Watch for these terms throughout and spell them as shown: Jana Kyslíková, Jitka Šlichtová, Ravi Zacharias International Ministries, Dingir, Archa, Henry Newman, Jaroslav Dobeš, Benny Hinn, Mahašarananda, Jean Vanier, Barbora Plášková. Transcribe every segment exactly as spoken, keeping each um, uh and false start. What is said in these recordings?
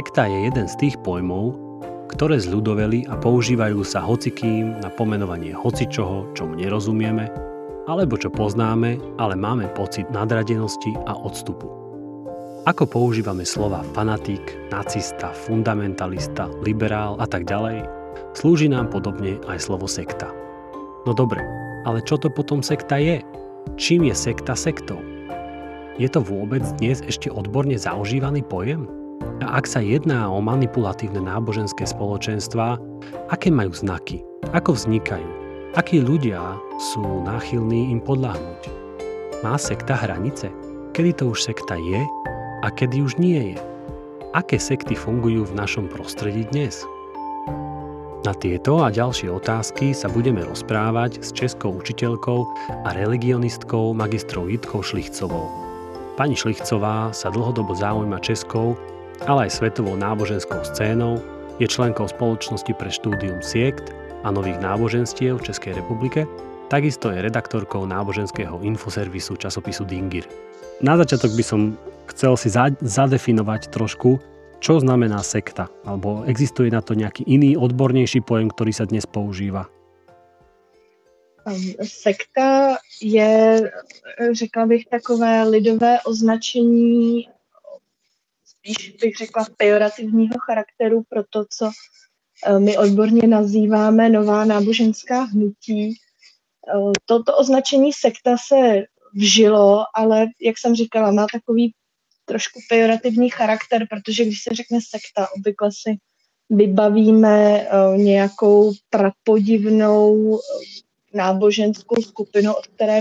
Sekta je jeden z tých pojmov, ktoré zľudoveli a používajú sa hocikým na pomenovanie hocičoho, čomu nerozumieme, alebo čo poznáme, ale máme pocit nadradenosti a odstupu. Ako používame slova fanatik, nacista, fundamentalista, liberál a tak ďalej, slúži nám podobne aj slovo sekta. No dobre, ale čo to potom sekta je? Čím je sekta sektou? Je to vôbec dnes ešte odborne zaužívaný pojem? A ak sa jedná o manipulatívne náboženské spoločenstvá, aké majú znaky? Ako vznikajú? Akí ľudia sú náchylní im podľahnúť? Má sekta hranice? Kedy to už sekta je? A kedy už nie je? Aké sekty fungujú v našom prostredí dnes? Na tieto a ďalšie otázky sa budeme rozprávať s českou učiteľkou a religionistkou magistrou Jitkou Šlichtovou. Pani Šlichtová sa dlhodobo zaujíma českou, ale aj svetovou náboženskou scénou, je členkou Spoločnosti pre štúdium siekt a nových náboženstiev v Českej republike, takisto je redaktorkou náboženského infoservisu časopisu Dingir. Na začiatok by som chcel si zadefinovať trošku, čo znamená sekta, alebo existuje na to nejaký iný, odbornejší pojem, ktorý sa dnes používa? Sekta je, řekla bych, takové lidové označení, spíš bych řekla pejorativního charakteru pro to, co my odborně nazýváme nová náboženská hnutí. Toto označení sekta se vžilo, ale jak jsem říkala, má takový trošku pejorativní charakter, protože když se řekne sekta, obvykle si vybavíme nějakou prapodivnou náboženskou skupinu, od které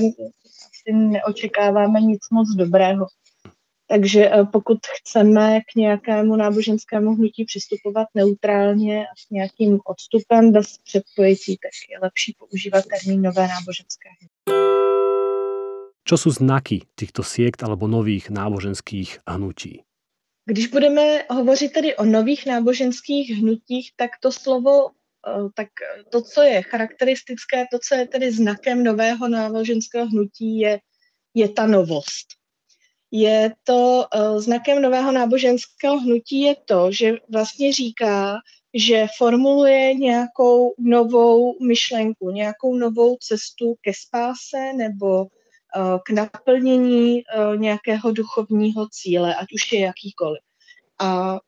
si neočekáváme nic moc dobrého. Takže pokud chceme k nějakému náboženskému hnutí přistupovat neutrálně a s nějakým odstupem bez předpojetí, tak je lepší používat termín nové náboženské hnutí. Čo sú znaky týchto siekt alebo nových náboženských hnutí? Když budeme hovořit tedy o nových náboženských hnutích, tak to slovo, tak to, co je charakteristické, to, co je tedy znakem nového náboženského hnutí, je, je ta novost. Je to znakem nového náboženského hnutí je to, že vlastně říká, že formuluje nějakou novou myšlenku, nějakou novou cestu ke spáse nebo k naplnění nějakého duchovního cíle, ať už je jakýkoliv. A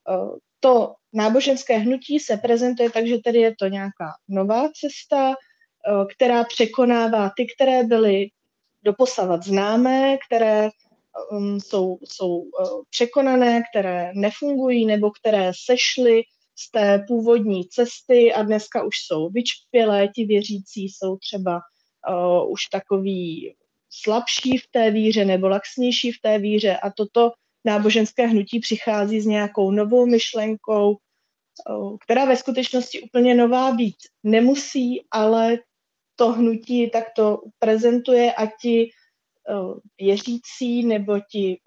to náboženské hnutí se prezentuje tak, že tedy je to nějaká nová cesta, která překonává ty, které byly doposavad známé, které jsou, jsou překonané, které nefungují nebo které sešly z té původní cesty a dneska už jsou vyčpělé, ti věřící jsou třeba uh, už takový slabší v té víře nebo laxnější v té víře a toto náboženské hnutí přichází s nějakou novou myšlenkou, která ve skutečnosti úplně nová být nemusí, ale to hnutí takto prezentuje a ti věřící nebo ti,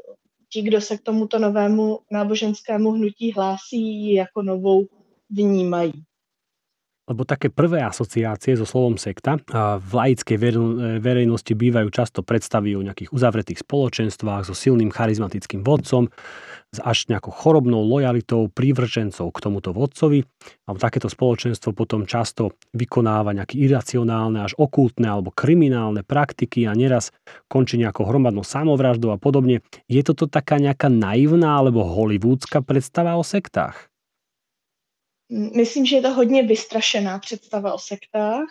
ti, kdo se k tomuto novému náboženskému hnutí hlásí, ji jako novou vnímají. Lebo také prvé asociácie so slovom sekta v laickej verejnosti bývajú často predstavy o nejakých uzavretých spoločenstvách so silným charizmatickým vodcom, s až nejakou chorobnou lojalitou prívržencov k tomuto vodcovi. A takéto spoločenstvo potom často vykonáva nejaké iracionálne, až okultné alebo kriminálne praktiky a neraz končí nejakou hromadnou samovraždou a podobne. Je toto taká nejaká naivná alebo hollywoodska predstava o sektách? Myslím, že je to hodně vystrašená představa o sektách.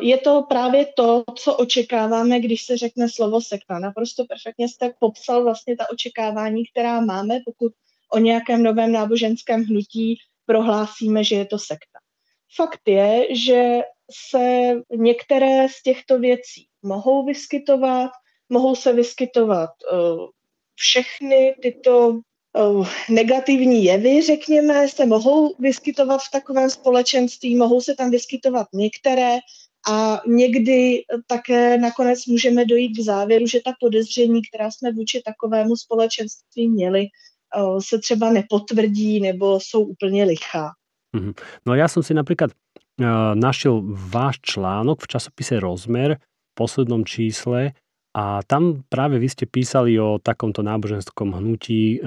Je to právě to, co očekáváme, když se řekne slovo sekta. Naprosto perfektně jste popsal vlastně ta očekávání, která máme, pokud o nějakém novém náboženském hnutí prohlásíme, že je to sekta. Fakt je, že se některé z těchto věcí mohou vyskytovat, mohou se vyskytovat všechny tyto negativní jevy, řekněme, se mohou vyskytovat v takovém společenství, mohou se tam vyskytovat některé a někdy také nakonec můžeme dojít k závěru, že ta podezření, která jsme vůči takovému společenství měli, se třeba nepotvrdí nebo jsou úplně lichá. No ja som si napríklad našiel váš článok v časopise Rozmer v poslednom čísle. A tam práve vy ste písali o takomto náboženskom hnutí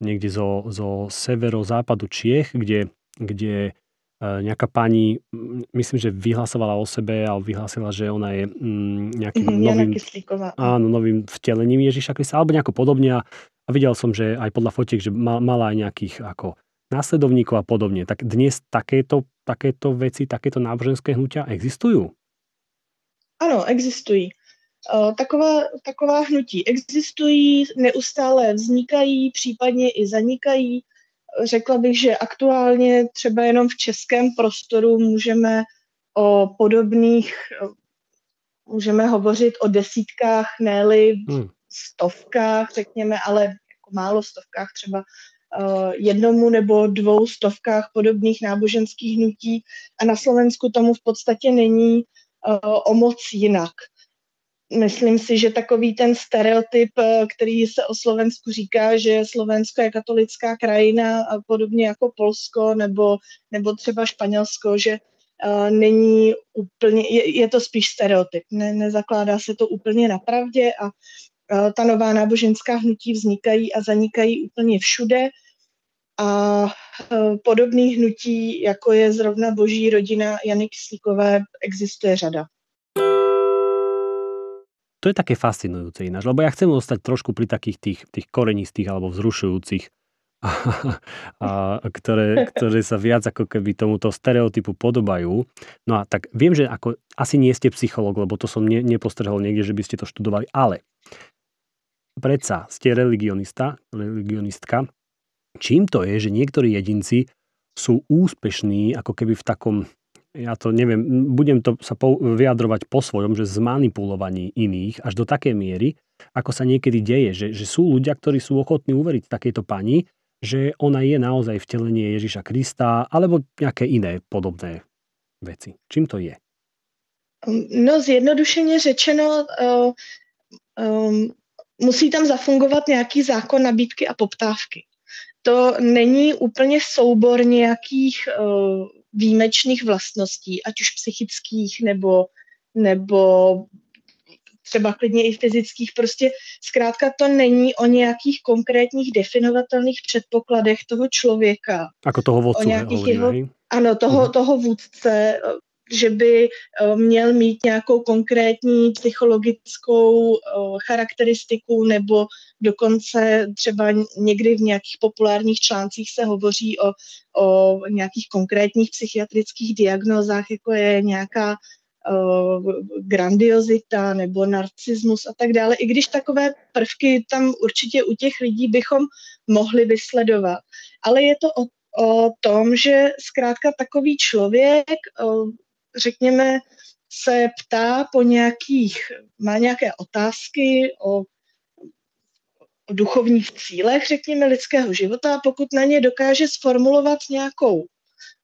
niekde zo, zo severo-západu Čiech, kde, kde nejaká pani, myslím, že vyhlasovala o sebe a vyhlásila, že ona je nejakým mm, novým, áno, novým vtelením Ježiša Krista, alebo nejako podobne. A videl som, že aj podľa fotiek, že mala aj nejakých ako následovníkov a podobne. Tak dnes takéto, takéto veci, takéto náboženské hnutia existujú? Ano, existují. Taková, taková hnutí existují, neustále vznikají, případně i zanikají. Řekla bych, že aktuálně třeba jenom v českém prostoru můžeme o podobných, můžeme hovořit o desítkách, ne-li hmm. stovkách, řekněme, ale jako málo stovkách, třeba uh, jednomu nebo dvou stovkách podobných náboženských hnutí, a na Slovensku tomu v podstatě není uh, o moc jinak. Myslím si, že takový ten stereotyp, který se o Slovensku říká, že Slovensko je katolická krajina a podobně jako Polsko nebo, nebo třeba Španělsko, že uh, není úplně, je, je to spíš stereotyp, ne, nezakládá se to úplně na pravdě, a uh, ta nová náboženská hnutí vznikají a zanikají úplně všude, a uh, podobných hnutí, jako je zrovna Boží rodina Jany Kyslíkové, existuje řada. To je také fascinujúce ináč, lebo ja chcem zostať trošku pri takých tých, tých korenistých alebo vzrušujúcich, a, a, ktoré, ktoré sa viac ako keby tomuto stereotypu podobajú. No a tak viem, že ako, asi nie ste psychológ, lebo to som ne, nepostrhol niekde, že by ste to študovali, ale predsa ste religionista, religionistka. Čím to je, že niektorí jedinci sú úspešní ako keby v takom... ja to neviem, budem to sa vyjadrovať po svojom, že zmanipulovaní iných až do takej miery, ako sa niekedy deje, že, že sú ľudia, ktorí sú ochotní uveriť takejto pani, že ona je naozaj vtelenie Ježiša Krista, alebo nejaké iné podobné veci. Čím to je? No zjednodušeně řečeno, uh, um, musí tam zafungovat nějaký zákon nabídky a poptávky. To není úplně soubor nějakých uh, výjimečných vlastností, ať už psychických nebo, nebo třeba klidně i fyzických. Prostě zkrátka to není o nějakých konkrétních definovatelných předpokladech toho člověka. Jako toho vůdce. Ano, toho, uh-huh. toho vůdce, že by měl mít nějakou konkrétní psychologickou charakteristiku, nebo dokonce třeba někdy v nějakých populárních článcích se hovoří o, o nějakých konkrétních psychiatrických diagnózách, jako je nějaká uh, grandiozita nebo narcismus a tak dále. I když takové prvky tam určitě u těch lidí bychom mohli vysledovat. Ale je to o, o tom, že zkrátka takový člověk... Uh, řekněme, se ptá po nějakých, má nějaké otázky o, o duchovních cílech, řekněme, lidského života, a pokud na ně dokáže sformulovat nějakou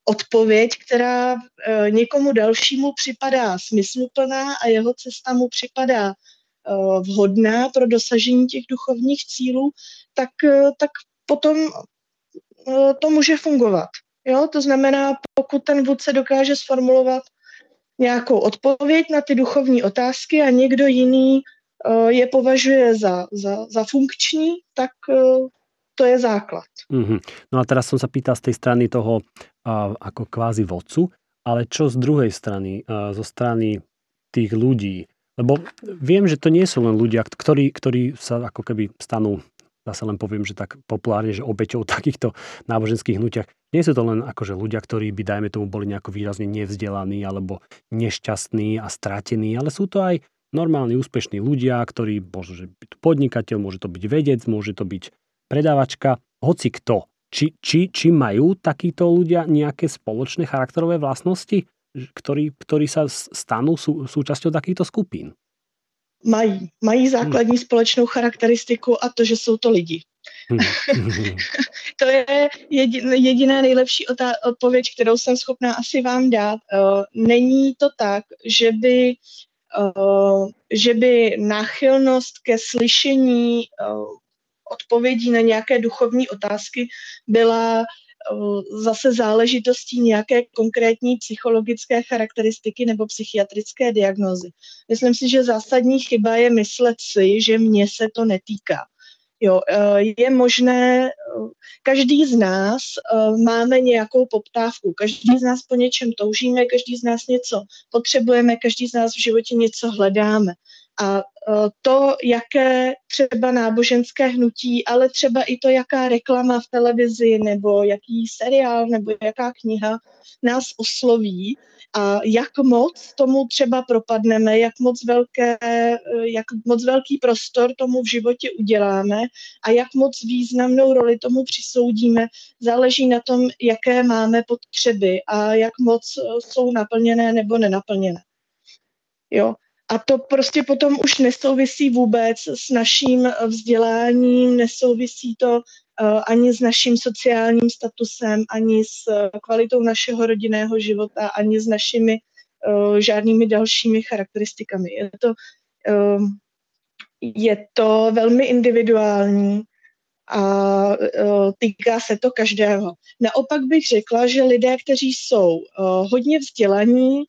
odpověď, která e, někomu dalšímu připadá smysluplná a jeho cesta mu připadá e, vhodná pro dosažení těch duchovních cílů, tak, e, tak potom e, to může fungovat. Jo? To znamená, pokud ten vůdce dokáže sformulovat nějakou odpověď na ty duchovní otázky a někdo jiný uh, je považuje za, za, za funkční, tak uh, to je základ. Mm-hmm. No a teraz som sa pýtal z tej strany toho uh, ako kvázi vodcu, ale čo z druhej strany, uh, zo strany tých ľudí? Lebo viem, že to nie sú len ľudia, ktorí, ktorí sa ako keby stanú, zase len poviem, že tak populárne, že obeťou takýchto náboženských hnutiach. Nie sú to len akože ľudia, ktorí by, dajme tomu, boli nejako výrazne nevzdelaní alebo nešťastní a stratení, ale sú to aj normálni úspešní ľudia, ktorí môže byť podnikateľ, môže to byť vedec, môže to byť predávačka, hoci kto. Či, či, či majú takíto ľudia nejaké spoločné charakterové vlastnosti, ktorí, ktorí sa stanú sú, súčasťou takýchto skupín? Mají. Mají základní hmm. společnou charakteristiku, a to, že jsou to lidi. To je jediná nejlepší otá- odpověď, kterou jsem schopná asi vám dát. Není to tak, že by, že by náchylnost ke slyšení odpovědí na nějaké duchovní otázky byla zase záležitostí nějaké konkrétní psychologické charakteristiky nebo psychiatrické diagnózy. Myslím si, že zásadní chyba je myslet si, že mě se to netýká. Jo, je možné, každý z nás máme nějakou poptávku, každý z nás po něčem toužíme, každý z nás něco potřebujeme, každý z nás v životě něco hledáme. A to, jaké třeba náboženské hnutí, ale třeba i to, jaká reklama v televizi nebo jaký seriál nebo jaká kniha nás osloví a jak moc tomu třeba propadneme, jak moc, velké, jak moc velký prostor tomu v životě uděláme a jak moc významnou roli tomu přisoudíme, záleží na tom, jaké máme potřeby a jak moc jsou naplněné nebo nenaplněné. Jo. A to prostě potom už nesouvisí vůbec s naším vzděláním, nesouvisí to uh, ani s naším sociálním statusem, ani s uh, kvalitou našeho rodinného života, ani s našimi uh, žádnými dalšími charakteristikami. Je to, uh, je to velmi individuální a uh, týká se to každého. Naopak bych řekla, že lidé, kteří jsou uh, hodně vzdělaní,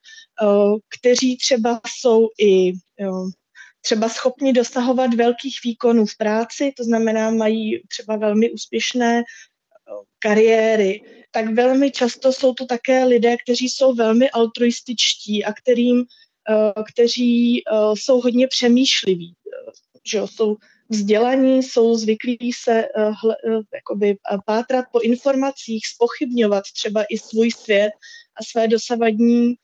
kteří třeba jsou i jo, třeba schopni dosahovat velkých výkonů v práci, to znamená mají třeba velmi úspěšné kariéry, tak velmi často jsou to také lidé, kteří jsou velmi altruističtí a kterým, kteří jsou hodně přemýšliví, že jo, jsou vzdělaní, jsou zvyklí se hle, jakoby, pátrat po informacích, zpochybňovat třeba i svůj svět a své dosavadní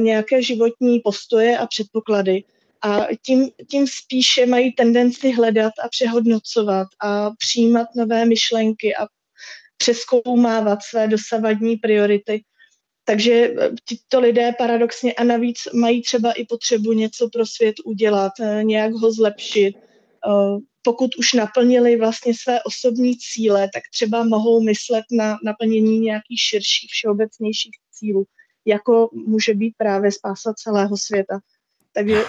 nějaké životní postoje a předpoklady a tím, tím spíše mají tendenci hledat a přehodnocovat a přijímat nové myšlenky a přezkoumávat své dosavadní priority. Takže tito lidé paradoxně a navíc mají třeba i potřebu něco pro svět udělat, nějak ho zlepšit. Pokud už naplnili vlastně své osobní cíle, tak třeba mohou myslet na naplnění nějakých širších, všeobecnějších cílů. Jako může být právě spása celého světa. Takže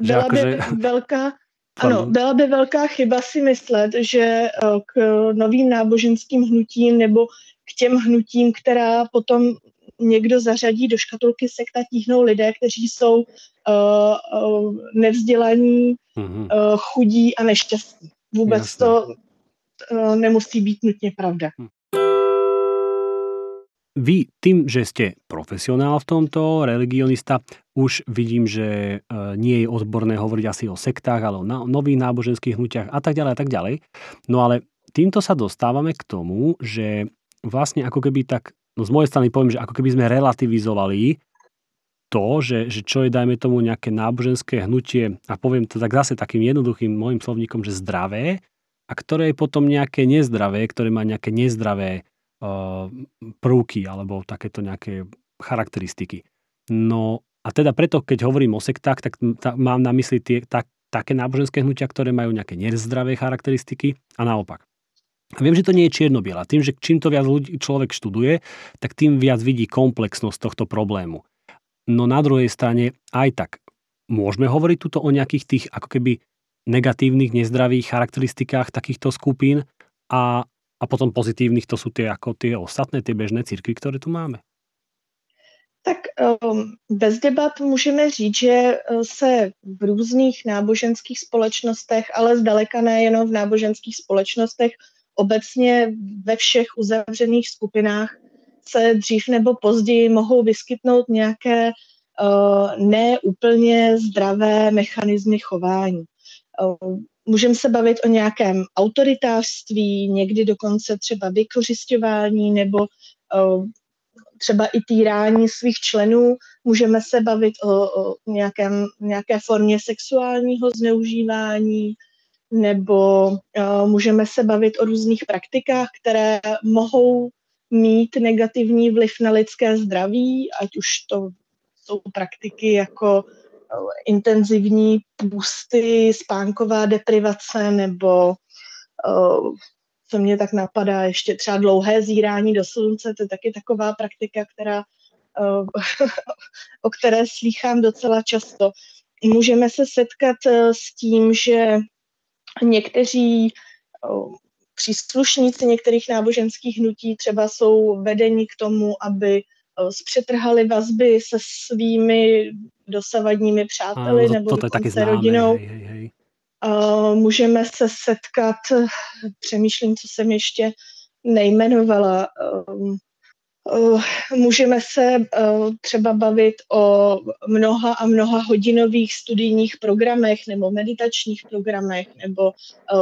byla by velká, ano, byla by velká chyba si myslet, že k novým náboženským hnutím nebo k těm hnutím, která potom někdo zařadí do škatulky sekta, tíhnou lidé, kteří jsou uh, uh, nevzdělaní, mm-hmm. uh, chudí a nešťastní. Vůbec Jasne. To uh, nemusí být nutně pravda. Hm. Vy tým, že ste profesionál v tomto, religionista, už vidím, že nie je odborné hovoriť asi o sektách, ale o nových náboženských hnutiach a tak ďalej a tak ďalej. No ale týmto sa dostávame k tomu, že vlastne ako keby tak, no z mojej strany poviem, že ako keby sme relativizovali to, že, že čo je, dajme tomu, nejaké náboženské hnutie, a poviem to tak zase takým jednoduchým môjim slovníkom, že zdravé, a ktoré je potom nejaké nezdravé, ktoré má nejaké nezdravé prvky alebo takéto nejaké charakteristiky. No a teda preto, keď hovorím o sektách, tak tá, mám na mysli tie, tá, také náboženské hnutia, ktoré majú nejaké nezdravé charakteristiky a naopak. A viem, že to nie je čierno-biela. Tým, že čím to viac ľudí, človek študuje, tak tým viac vidí komplexnosť tohto problému. No na druhej strane aj tak môžeme hovoriť tuto o nejakých tých ako keby negatívnych, nezdravých charakteristikách takýchto skupín a A potom pozitívnych, to sú tie, ako tie ostatné, tie bežné církvy, ktoré tu máme. Tak bez debat můžeme říct, že se v různých náboženských společnostech, ale zdaleka nejenom v náboženských společnostech, obecně ve všech uzavřených skupinách se dřív nebo později mohou vyskytnout nějaké neúplně zdravé mechanismy chování. Můžeme se bavit o nějakém autoritářství, někdy dokonce třeba vykořisťování nebo uh, třeba i týrání svých členů. Můžeme se bavit o, o nějakém, nějaké formě sexuálního zneužívání nebo uh, můžeme se bavit o různých praktikách, které mohou mít negativní vliv na lidské zdraví, ať už to jsou praktiky jako intenzivní půsty, spánková deprivace nebo co mě tak napadá, ještě třeba dlouhé zírání do slunce, to je taky taková praktika, která, o které slýchám docela často. Můžeme se setkat s tím, že někteří příslušníci některých náboženských hnutí třeba jsou vedeni k tomu, aby zpřetrhali vazby se svými dosavadními přáteli, a, no to, nebo to dokonce rodinou. Hej, hej, hej. Můžeme se setkat, přemýšlím, co jsem ještě nejmenovala, můžeme se třeba bavit o mnoha a mnoha hodinových studijních programech nebo meditačních programech nebo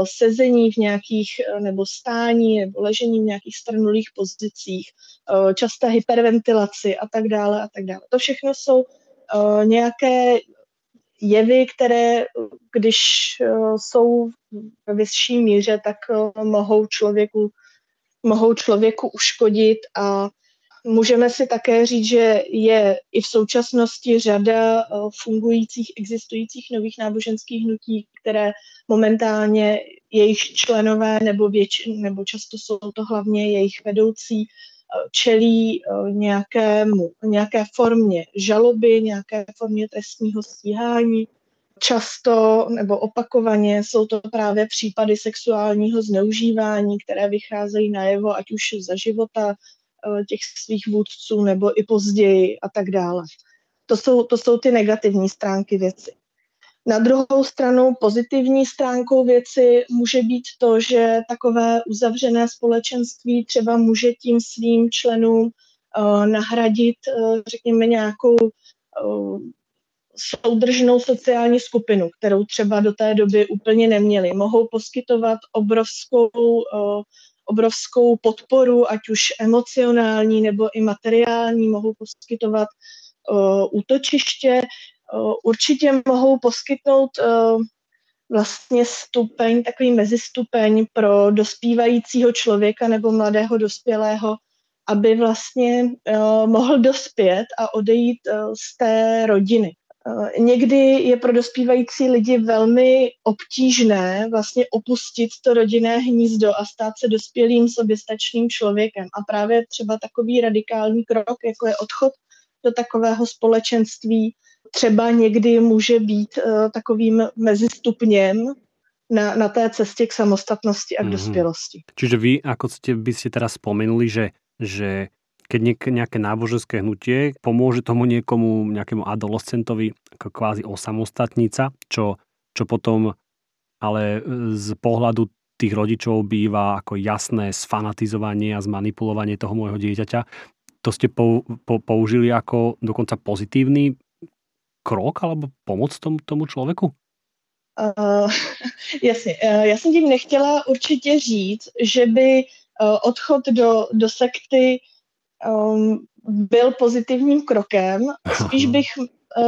sezení v nějakých, nebo stání, nebo ležení v nějakých strnulých pozicích, časté hyperventilaci a tak dále a tak dále. To všechno jsou nějaké jevy, které, když jsou ve vyšší míře, tak mohou člověku, mohou člověku uškodit. A můžeme si také říct, že je i v současnosti řada fungujících, existujících nových náboženských hnutí, které momentálně jejich členové nebo, věč, nebo často jsou to hlavně jejich vedoucí, čelí nějakému, nějaké formě žaloby, nějaké formě trestního stíhání. Často nebo opakovaně jsou to právě případy sexuálního zneužívání, které vycházejí najevo, ať už za života těch svých vůdců nebo i později a tak dále. To jsou, to jsou ty negativní stránky věci. Na druhou stranu pozitivní stránkou věci může být to, že takové uzavřené společenství třeba může tím svým členům uh, nahradit, uh, řekněme, nějakou uh, soudržnou sociální skupinu, kterou třeba do té doby úplně neměli. Mohou poskytovat obrovskou, uh, obrovskou podporu, ať už emocionální nebo i materiální, mohou poskytovat uh, útočiště, určitě mohou poskytnout uh, vlastně stupeň, takový mezistupeň pro dospívajícího člověka nebo mladého dospělého, aby vlastně uh, mohl dospět a odejít uh, z té rodiny. Uh, někdy je pro dospívající lidi velmi obtížné vlastně opustit to rodinné hnízdo a stát se dospělým soběstačným člověkem. A právě třeba takový radikální krok, jako je odchod do takového společenství, třeba někdy může být uh, takovým mezistupněm na, na té cestě k samostatnosti a k mm-hmm. dospělosti. Čiže vy, ako ste, by ste teraz spomenuli, že, že keď niek, nejaké náboženské hnutie pomôže tomu niekomu, nejakému adolescentovi, ako kvázi osamostatnica, čo, čo potom ale z pohľadu tých rodičov býva ako jasné sfanatizovanie a zmanipulovanie toho môjho dieťaťa. To ste pou, pou, použili ako dokonca pozitívny krok alebo pomoc tomu, tomu člověku? Uh, jasně. Já jsem tím nechtěla určitě říct, že by odchod do, do sekty um, byl pozitivním krokem. Spíš bych,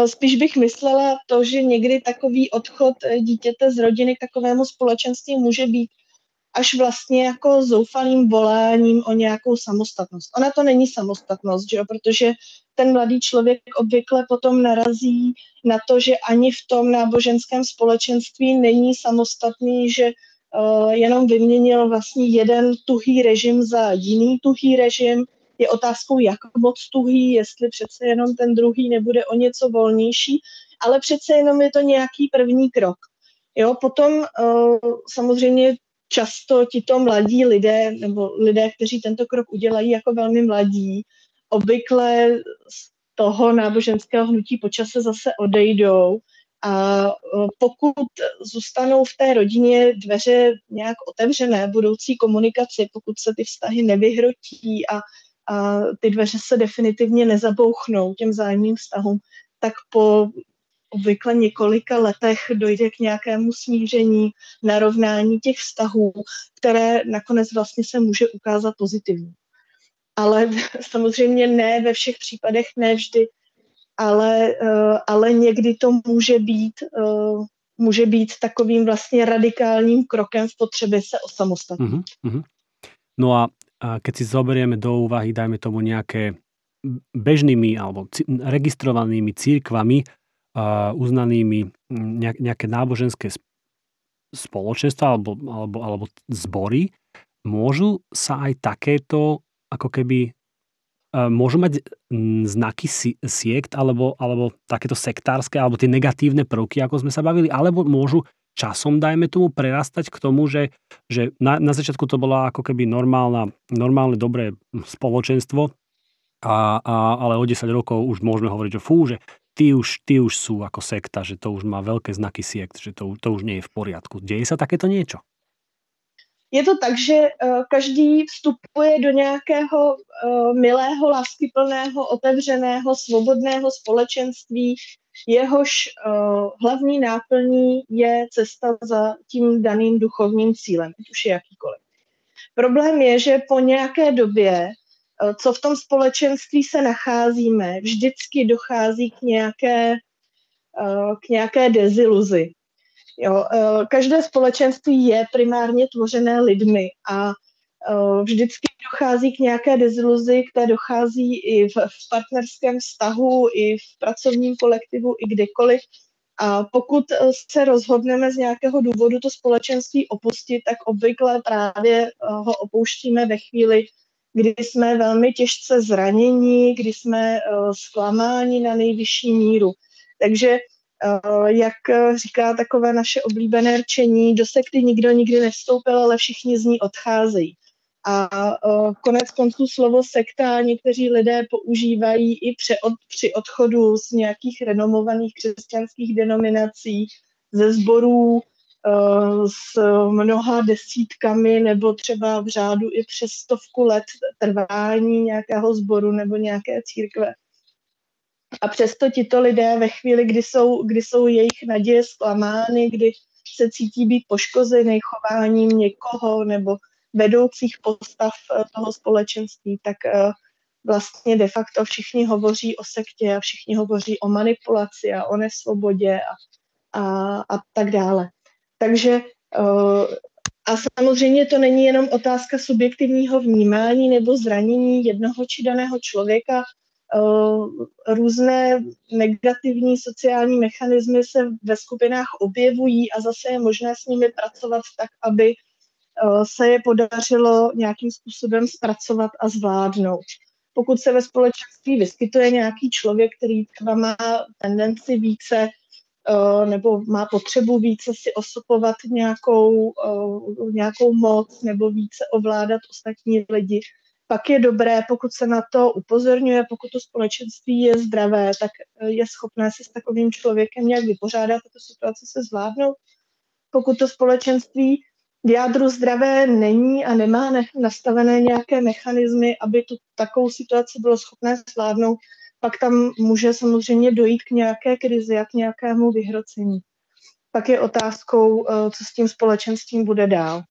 spíš bych myslela to, že někdy takový odchod dítěte z rodiny k takovému společenství může být až vlastně jako zoufalým voláním o nějakou samostatnost. Ona to není samostatnost, že jo? Protože ten mladý člověk obvykle potom narazí na to, že ani v tom náboženském společenství není samostatný, že uh, jenom vyměnil vlastně jeden tuhý režim za jiný tuhý režim. Je otázkou, jak moc tuhý, jestli přece jenom ten druhý nebude o něco volnější, ale přece jenom je to nějaký první krok. Jo, potom uh, samozřejmě často tito mladí lidé, nebo lidé, kteří tento krok udělají jako velmi mladí, obvykle z toho náboženského hnutí po čase zase odejdou, a pokud zůstanou v té rodině dveře nějak otevřené budoucí komunikaci, pokud se ty vztahy nevyhrotí a, a ty dveře se definitivně nezabouchnou těm vzájemným vztahům, tak po obvykle několika letech dojde k nějakému smíření, narovnání těch vztahů, které nakonec vlastně se může ukázat pozitivně. Ale samozřejmě ne ve všech případech, ne vždy, ale, ale někdy to může být, může být takovým vlastně radikálním krokem v potřebě se osamostatnit. Uh-huh, uh-huh. No a, a keď si zoberieme do úvahy, dajme tomu nějaké bežnými alebo c- registrovanými církvami, Uh, uznanými nejaké náboženské spoločenstva alebo, alebo, alebo zbory, môžu sa aj takéto, ako keby, uh, môžu mať znaky si, siekt alebo, alebo takéto sektárske, alebo tie negatívne prvky, ako sme sa bavili, alebo môžu časom, dajme tomu, prerastať k tomu, že, že na, na začiatku to bola ako keby normálna, normálne dobré spoločenstvo, a, a, ale o desať rokov už môžeme hovoriť, že fú, že tí už, tí už sú ako sekta, že to už má veľké znaky siekt, že to, to už nie je v poriadku. Deje sa takéto niečo? Je to tak, že uh, každý vstupuje do nějakého uh, milého, láskyplného, otevřeného, svobodného společenství. Jehož uh, hlavní náplní je cesta za tím daným duchovním cílem, ať už je jakýkoliv. Problém je, že po nějaké době, uh, co v tom společenství se nacházíme, vždycky dochází k nějaké, uh, k nějaké deziluzi. Jo, každé společenství je primárně tvořené lidmi a vždycky dochází k nějaké deziluzi, která dochází i v partnerském vztahu, i v pracovním kolektivu, i kdekoliv. A pokud se rozhodneme z nějakého důvodu to společenství opustit, tak obvykle právě ho opouštíme ve chvíli, kdy jsme velmi těžce zranění, kdy jsme zklamáni na nejvyšší míru. Takže jak říká takové naše oblíbené rčení, do sekty nikdo nikdy nevstoupil, ale všichni z ní odcházejí. A konec konců slovo sekta někteří lidé používají i při odchodu z nějakých renomovaných křesťanských denominací, ze sborů s mnoha desítkami nebo třeba v řádu i přes stovku let trvání nějakého sboru nebo nějaké církve. A přesto tito lidé ve chvíli, kdy jsou, kdy jsou jejich naděje zklamány, kdy se cítí být poškozeny chováním někoho nebo vedoucích postav toho společenství, tak vlastně de facto všichni hovoří o sektě a všichni hovoří o manipulaci a o nesvobodě a, a, a tak dále. Takže a samozřejmě to není jenom otázka subjektivního vnímání nebo zranění jednoho či daného člověka. Různé negativní sociální mechanismy se ve skupinách objevují a zase je možné s nimi pracovat tak, aby se je podařilo nějakým způsobem zpracovat a zvládnout. Pokud se ve společenství vyskytuje nějaký člověk, který třeba má tendenci více nebo má potřebu více si osobovat nějakou, nějakou moc nebo více ovládat ostatní lidi, pak je dobré, pokud se na to upozorňuje, pokud to společenství je zdravé, tak je schopné se s takovým člověkem nějak vypořádat a tu situaci se zvládnout. Pokud to společenství v jádru zdravé není a nemá ne- nastavené nějaké mechanismy, aby tu takovou situaci bylo schopné zvládnout, pak tam může samozřejmě dojít k nějaké krizi a k nějakému vyhrocení. Pak je otázkou, co s tím společenstvím bude dál.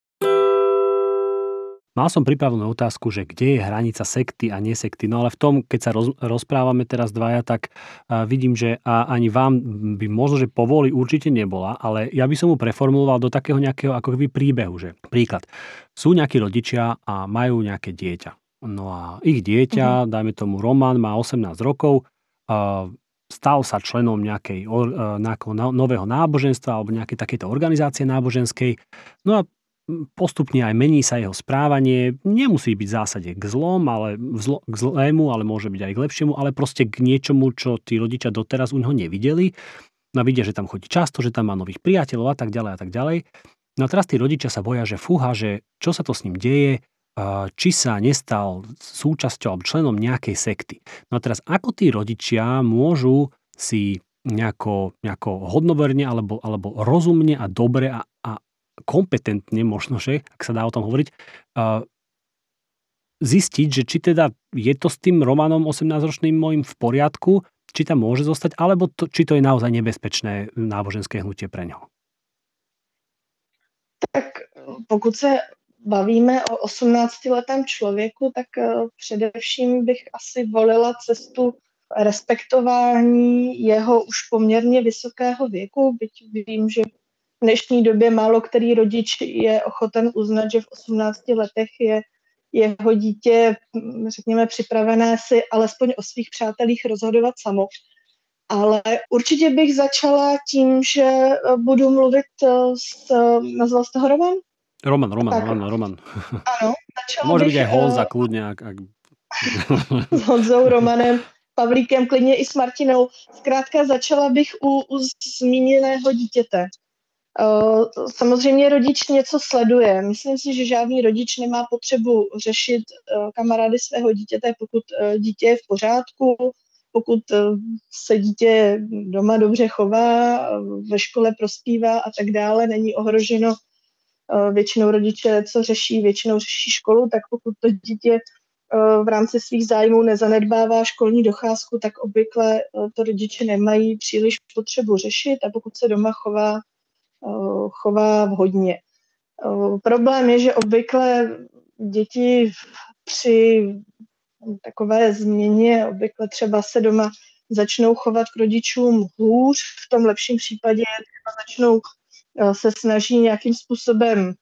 Mal som pripravenú otázku, že kde je hranica sekty a nesekty, no ale v tom, keď sa roz, rozprávame teraz dvaja, tak uh, vidím, že uh, ani vám by možno, že povoli určite nebola, ale ja by som mu preformuloval do takého nejakého ako keby príbehu, že príklad, sú nejakí rodičia a majú nejaké dieťa. No a ich dieťa, mhm. dajme tomu Roman, má osemnásť rokov, uh, stal sa členom nejakej uh, nejakého nového náboženstva alebo nejakej takejto organizácie náboženskej, no a postupne aj mení sa jeho správanie, nemusí byť v zásade k zlom, ale zlo, k zlému, ale môže byť aj k lepšiemu, ale proste k niečomu, čo tí rodičia doteraz u neho nevideli. No vidia, že tam chodí často, že tam má nových priateľov a tak ďalej a tak ďalej. No teraz tí rodičia sa boja, že fúha, že čo sa to s ním deje, či sa nestal súčasťou alebo členom nejakej sekty. No a teraz ako tí rodičia môžu si nejako, nejako hodnoverne alebo, alebo rozumne a dobre a, a kompetentne možno, že, ak sa dá o tom hovoriť, uh, zistiť, že či teda je to s tým Romanom osemnásťročným môjim v poriadku, či tam môže zostať, alebo to, či to je naozaj nebezpečné náboženské hnutie pre ňoho. Tak pokud se bavíme o osemnásťročnom člověku, tak uh, především bych asi volila cestu respektování jeho už poměrně vysokého věku, byť vím, že v dnešní době málo který rodič je ochoten uznat, že v osemnástich letech je jeho dítě, řekněme, připravené si alespoň o svých přátelích rozhodovat samo. Ale určitě bych začala tím, že budu mluvit s, nazval jste ho Roman? Roman, Roman, tak. Roman, Roman. Ano, začala Může bych... Může být aj Honza, kludně. Ak, ak... S Honzou, Romanem, Pavlíkem, klidně i s Martinou. Zkrátka začala bych u, u zmíněného dítěte. Samozřejmě rodič něco sleduje. Myslím si, že žádný rodič nemá potřebu řešit kamarády svého dítěte, pokud dítě je v pořádku, pokud se dítě doma dobře chová, ve škole prospívá a tak dále, není ohroženo. Většinou rodiče, co řeší, většinou řeší školu, tak pokud to dítě v rámci svých zájmů nezanedbává školní docházku, tak obvykle to rodiče nemají příliš potřebu řešit a pokud se doma chová, chová vhodně. Problém je, že obvykle děti při takové změně, obvykle třeba se doma začnou chovat k rodičům hůř, v tom lepším případě třeba začnou se snaží nějakým způsobem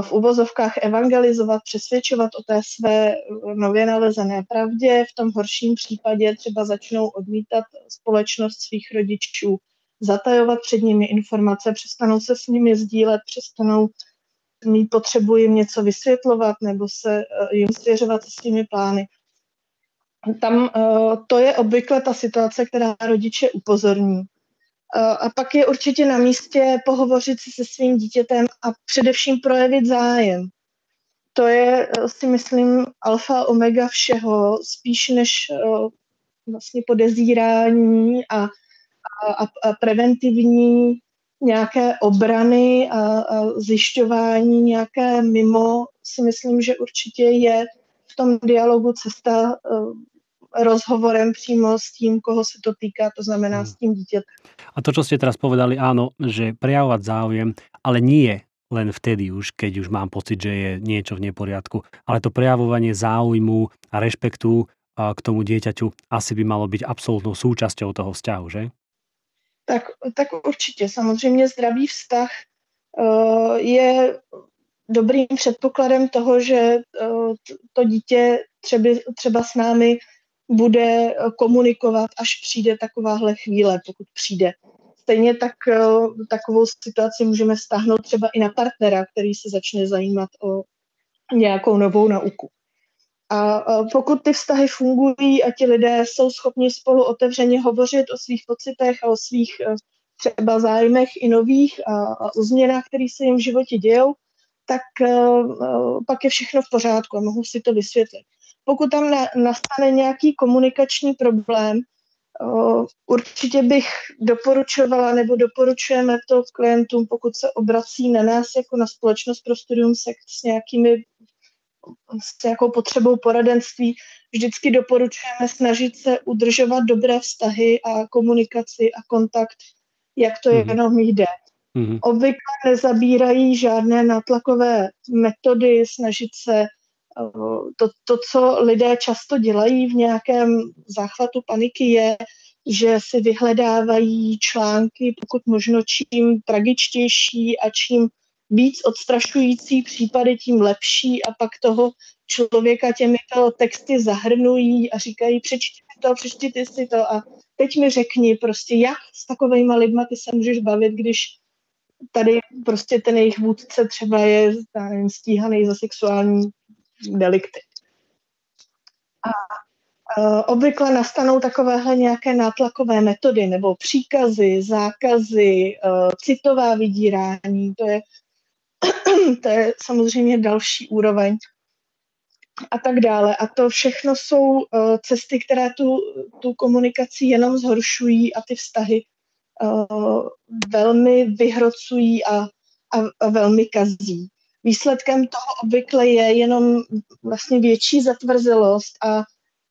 v uvozovkách evangelizovat, přesvědčovat o té své nově nalezené pravdě. V tom horším případě třeba začnou odmítat společnost svých rodičů, zatajovat před nimi informace, přestanou se s nimi sdílet, přestanou mít potřebu jim něco vysvětlovat nebo se jim svěřovat se svými plány. Tam to je obvykle ta situace, která rodiče upozorní. A pak je určitě na místě pohovořit si se svým dítětem a především projevit zájem. To je, si myslím, alfa omega všeho, spíš než vlastně podezírání a, a, a preventivní nějaké obrany a, a zjišťování nějaké mimo, si myslím, že určitě je v tom dialogu cesta rozhovorem přímo s tím, koho se to týká, to znamená s tým dieťaťom. A to, čo ste teraz povedali, áno, že prejavovať záujem, ale nie len vtedy už, keď už mám pocit, že je niečo v neporiadku, ale to prejavovanie záujmu a rešpektu k tomu dieťaťu asi by malo byť absolútnou súčasťou toho vzťahu, že? Tak, tak určite. Samozrejme zdravý vztah je dobrým předpokladem toho, že to dítě třeba, třeba s námi bude komunikovat, až přijde takováhle chvíle, pokud přijde. Stejně tak takovou situaci můžeme stáhnout třeba i na partnera, který se začne zajímat o nějakou novou nauku. A pokud ty vztahy fungují a ti lidé jsou schopni spolu otevřeně hovořit o svých pocitech a o svých třeba zájmech i nových a, a o změnách, které se jim v životě dějou, tak pak je všechno v pořádku a mohou si to vysvětlit. Pokud tam nastane nějaký komunikační problém, určitě bych doporučovala nebo doporučujeme to klientům, pokud se obrací na nás jako na společnost pro studium sekt s nějakými, s nějakou potřebou poradenství, vždycky doporučujeme snažit se udržovat dobré vztahy a komunikaci a kontakt, jak to mm-hmm. jenom jde. Mm-hmm. Obvykle nezabírají žádné nátlakové metody, snažit se To, to, co lidé často dělají v nějakém záchvatu paniky, je, že si vyhledávají články, pokud možno čím tragičtější a čím víc odstrašující případy, tím lepší a pak toho člověka těmito texty zahrnují a říkají, přečti to, přečti ty si to a teď mi řekni prostě, jak s takovejma lidma ty se můžeš bavit, když tady prostě ten jejich vůdce třeba je nevím, stíhaný za sexuální delikty. A e, obvykle nastanou takovéhle nějaké nátlakové metody nebo příkazy, zákazy, e, citová vydírání, to je, to je samozřejmě další úroveň a tak dále. A to všechno jsou e, cesty, které tu, tu komunikaci jenom zhoršují a ty vztahy e, velmi vyhrocují a, a, a velmi kazí. Výsledkem toho obvykle je jenom vlastně větší zatvrzelost a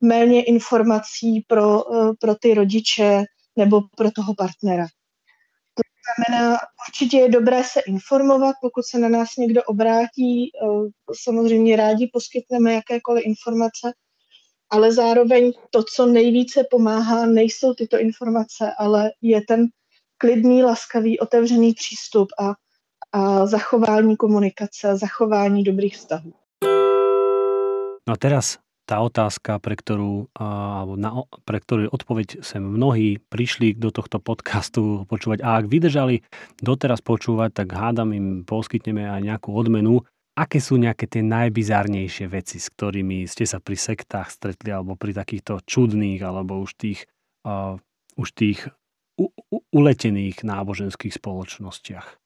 méně informací pro, pro ty rodiče nebo pro toho partnera. To znamená, určitě je dobré se informovat, pokud se na nás někdo obrátí, samozřejmě rádi poskytneme jakékoliv informace, ale zároveň to, co nejvíce pomáhá, nejsou tyto informace, ale je ten klidný, laskavý, otevřený přístup a a zachování komunikace a zachování dobrých vztahů. No a teraz tá otázka, pre ktorú, alebo na, pre ktorú odpoveď sem mnohí prišli do tohto podcastu počúvať. A ak vydržali doteraz počúvať, tak hádam im poskytneme aj nejakú odmenu. Aké sú nejaké tie najbizarnejšie veci, s ktorými ste sa pri sektách stretli alebo pri takýchto čudných alebo už tých, uh, už tých u, u, uletených náboženských spoločnostiach?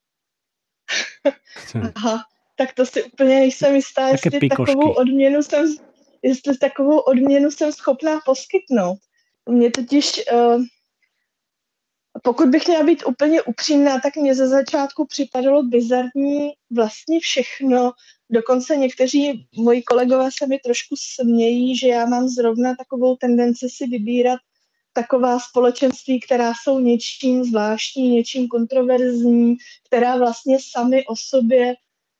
Aha, tak to si úplně nejsem jistá, jestli takovou, odměnu jsem, jestli takovou odměnu jsem schopná poskytnout. Mě totiž, uh, pokud bych měla být úplně upřímná, tak mě ze začátku připadalo bizarní vlastně všechno. Dokonce někteří moji kolegové se mi trošku smějí, že já mám zrovna takovou tendenci si vybírat taková společenství, která jsou něčím zvláštní, něčím kontroverzní, která vlastně sami o sobě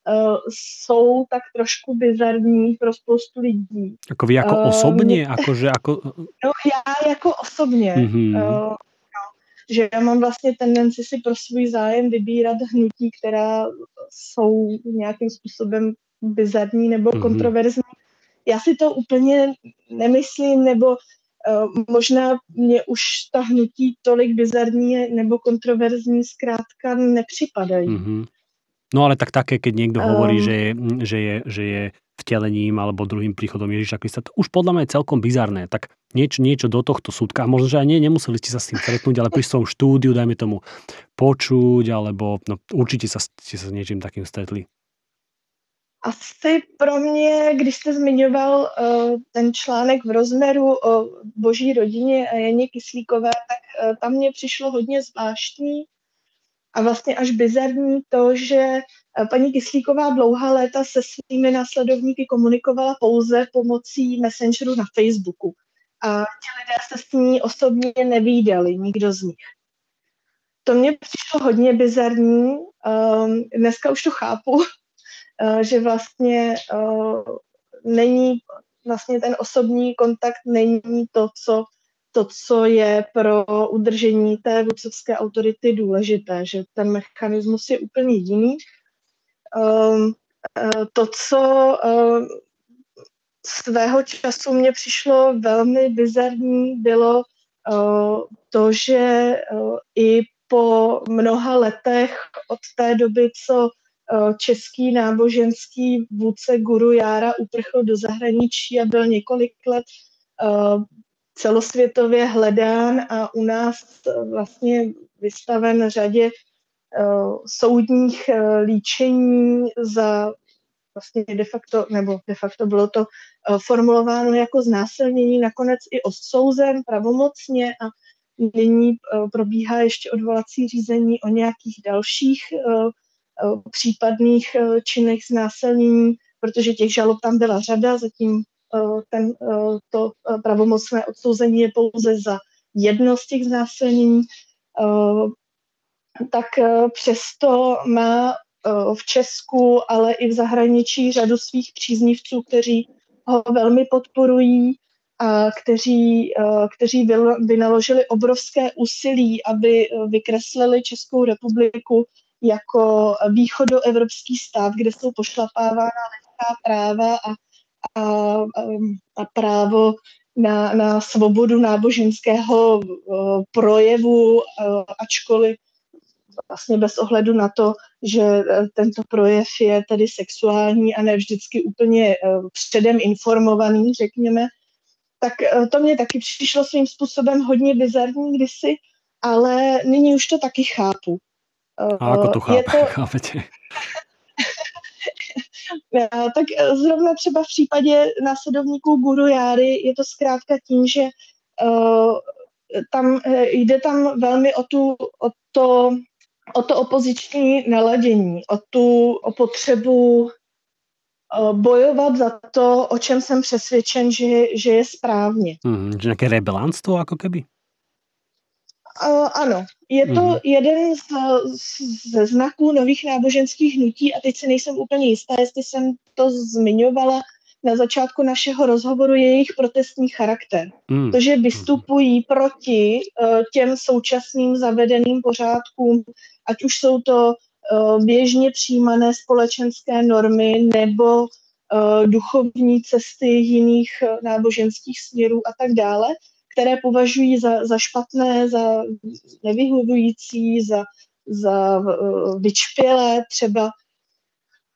uh, jsou tak trošku bizarní pro spoustu lidí. Jako vy jako uh, osobně? Jako, že jako... No já jako osobně. Mm-hmm. Uh, no, že já mám vlastně tendenci si pro svůj zájem vybírat hnutí, která jsou nějakým způsobem bizarní nebo mm-hmm. kontroverzní. Já si to úplně nemyslím, nebo Uh, možná mě už ta hnutí tolik bizarní nebo kontroverzní zkrátka nepřipadají. Mm-hmm. No ale tak také, keď niekto um, hovorí, že je, že, je, že je vtelením alebo druhým príchodom Ježiša Krista, to už podľa mňa je celkom bizarné. Tak nieč, niečo do tohto súdka, a možno, že aj nie, nemuseli ste sa s tým stretnúť, ale pri svojom štúdiu, dajme tomu, počuť, alebo no, určite sa, ste sa s niečím takým stretli. Asi pro mě, když jste zmiňoval uh, ten článek v Rozměru o boží rodině a Janě Kyslíkové, tak uh, tam mně přišlo hodně zvláštní a vlastně až bizarní to, že uh, paní Kyslíková dlouhá léta se svými následovníky komunikovala pouze pomocí Messengeru na Facebooku. A ti lidé se s ní osobně nevídali, nikdo z nich. To mně přišlo hodně bizarní, um, dneska už to chápu, že vlastně uh, není vlastně ten osobní kontakt není to, co, to, co je pro udržení té vůdcovské autority důležité, že ten mechanismus je úplně jiný. Uh, uh, to, co uh, svého času mně přišlo velmi bizarní, bylo uh, to, že uh, i po mnoha letech od té doby, co český náboženský vůdce guru Jára uprchl do zahraničí a byl několik let uh, celosvětově hledán a u nás vlastně vystaven řadě uh, soudních uh, líčení za vlastně de facto, nebo de facto bylo to uh, formulováno jako znásilnění, nakonec i odsouzen pravomocně a nyní uh, probíhá ještě odvolací řízení o nějakých dalších uh, případných činech znásilnění, protože těch žalob tam byla řada, zatím ten, to pravomocné odsouzení je pouze za jedno z těch znásilnění, tak přesto má v Česku, ale i v zahraničí řadu svých příznivců, kteří ho velmi podporují a kteří, kteří vynaložili obrovské úsilí, aby vykreslili Českou republiku jako východoevropský stát, kde jsou pošlapávána lidská práva a, a, a právo na, na svobodu náboženského projevu, ačkoliv vlastně bez ohledu na to, že tento projev je tedy sexuální a ne vždycky úplně předem informovaný, řekněme, tak to mě taky přišlo svým způsobem hodně bizarní kdysi, ale nyní už to taky chápu. A ako to chápete? Tak zrovna třeba v případě následovníků guru Járy je to zkrátka tím, že uh, tam, jde tam velmi o, tu, o, to, o to opoziční naladění, o tu o potřebu uh, bojovat za to, o čem jsem přesvědčen, že, že je správně. Hmm, že nějaké rebelánstvo, jako keby? Uh, ano, je to mm-hmm. jeden z, z znaků nových náboženských hnutí a teď si nejsem úplně jistá, jestli jsem to zmiňovala na začátku našeho rozhovoru, je jejich protestní charakter. Mm. To, že vystupují proti uh, těm současným zavedeným pořádkům, ať už jsou to uh, běžně přijímané společenské normy nebo uh, duchovní cesty jiných uh, náboženských směrů a tak dále, které považují za, za špatné, za nevyhovující, za, za uh, vyčpělé třeba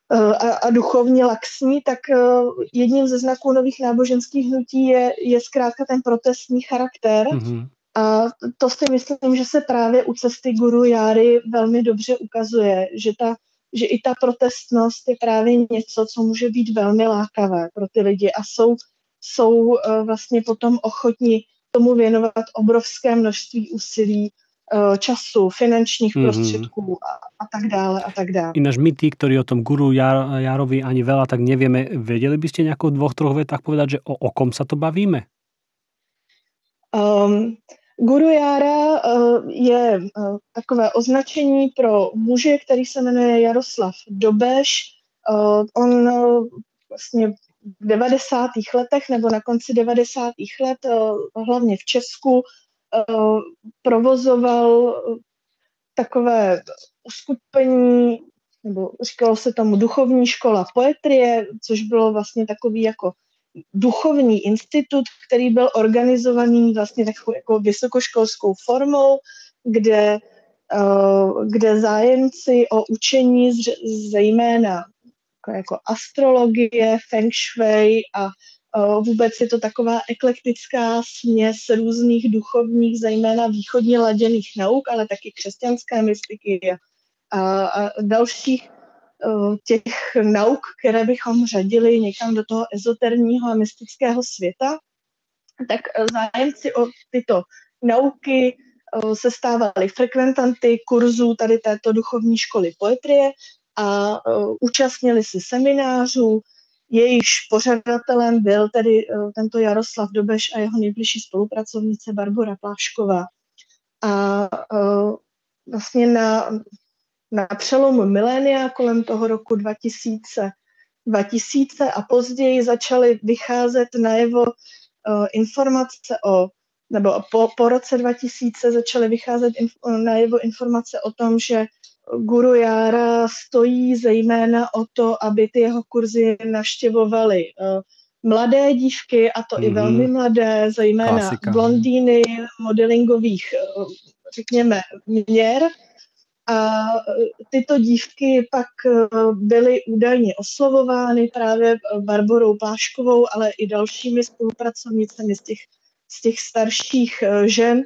uh, a, a duchovně laxní, tak uh, jedním ze znaků nových náboženských hnutí je, je zkrátka ten protestní charakter. Mm-hmm. A to si myslím, že se právě u cesty guru Járy velmi dobře ukazuje, že, ta, že i ta protestnost je právě něco, co může být velmi lákavé pro ty lidi a jsou, jsou uh, vlastně potom ochotní tomu věnovat obrovské množství úsilí, času, finančních prostředků mm-hmm. a, a tak dále a tak dále. Ináč my tí, ktorí o tom guru Jar, Jarovi ani veľa tak nevieme, vedeli by ste nejako v dvoch, troch vetách povedať, že o, o kom sa to bavíme? Um, guru Jara uh, je uh, takové označení pro muže, který se jmenuje Jaroslav Dobeš. Uh, on uh, vlastně v devadesátých letech nebo na konci devadesátých let, uh, hlavně v Česku, uh, provozoval takové uskupení, nebo říkalo se tomu duchovní škola poetrie, což bylo vlastně takový jako duchovní institut, který byl organizovaný vlastně takovou jako vysokoškolskou formou, kde, kde zájemci o učení zejména jako astrologie, feng shui a vůbec je to taková eklektická směs různých duchovních, zejména východně laděných nauk, ale taky křesťanské mystiky a, a dalších těch nauk, které bychom řadili někam do toho ezoterního a mystického světa, tak zájemci o tyto nauky se stávali frekventanty kurzů tady této duchovní školy poetrie a účastnili si seminářů, jejichž pořadatelem byl tedy tento Jaroslav Dobeš a jeho nejbližší spolupracovnice Barbora Plášková. A vlastně na... Na přelomu milénia kolem toho roku dva tisíce a později začaly vycházet najevo uh, informace o, nebo po, po roce dva tisíce začaly vycházet inf, najevo informace o tom, že guru Jara stojí zejména o to, aby ty jeho kurzy navštěvovaly uh, mladé dívky, a to mm-hmm. i velmi mladé, zejména Klasika. Blondýny modelingových, uh, řekněme, měr. A tyto dívky pak byly údajně oslovovány právě Barborou Pláškovou, ale i dalšími spolupracovnicemi z těch, z těch starších žen,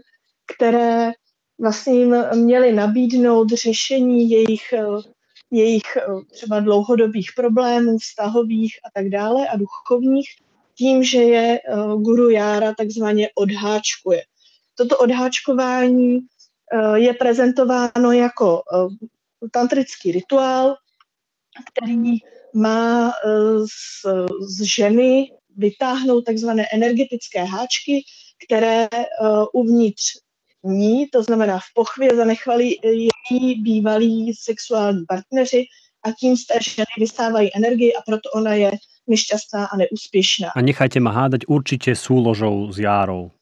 které vlastně jim měly nabídnout řešení jejich, jejich třeba dlouhodobých problémů, vztahových a tak dále a duchovních, tím, že je guru Jara takzvaně odháčkuje. Toto odháčkování je prezentováno jako tantrický rituál, který má z, z ženy vytáhnout takzvané energetické háčky, které uvnitř ní, to znamená v pochvě, zanechvali její bývalí sexuální partneři a tím z té ženy vysávají energii a proto ona je nešťastná a neúspěšná. A nechajte ma hádať, určitě súložou s Járou.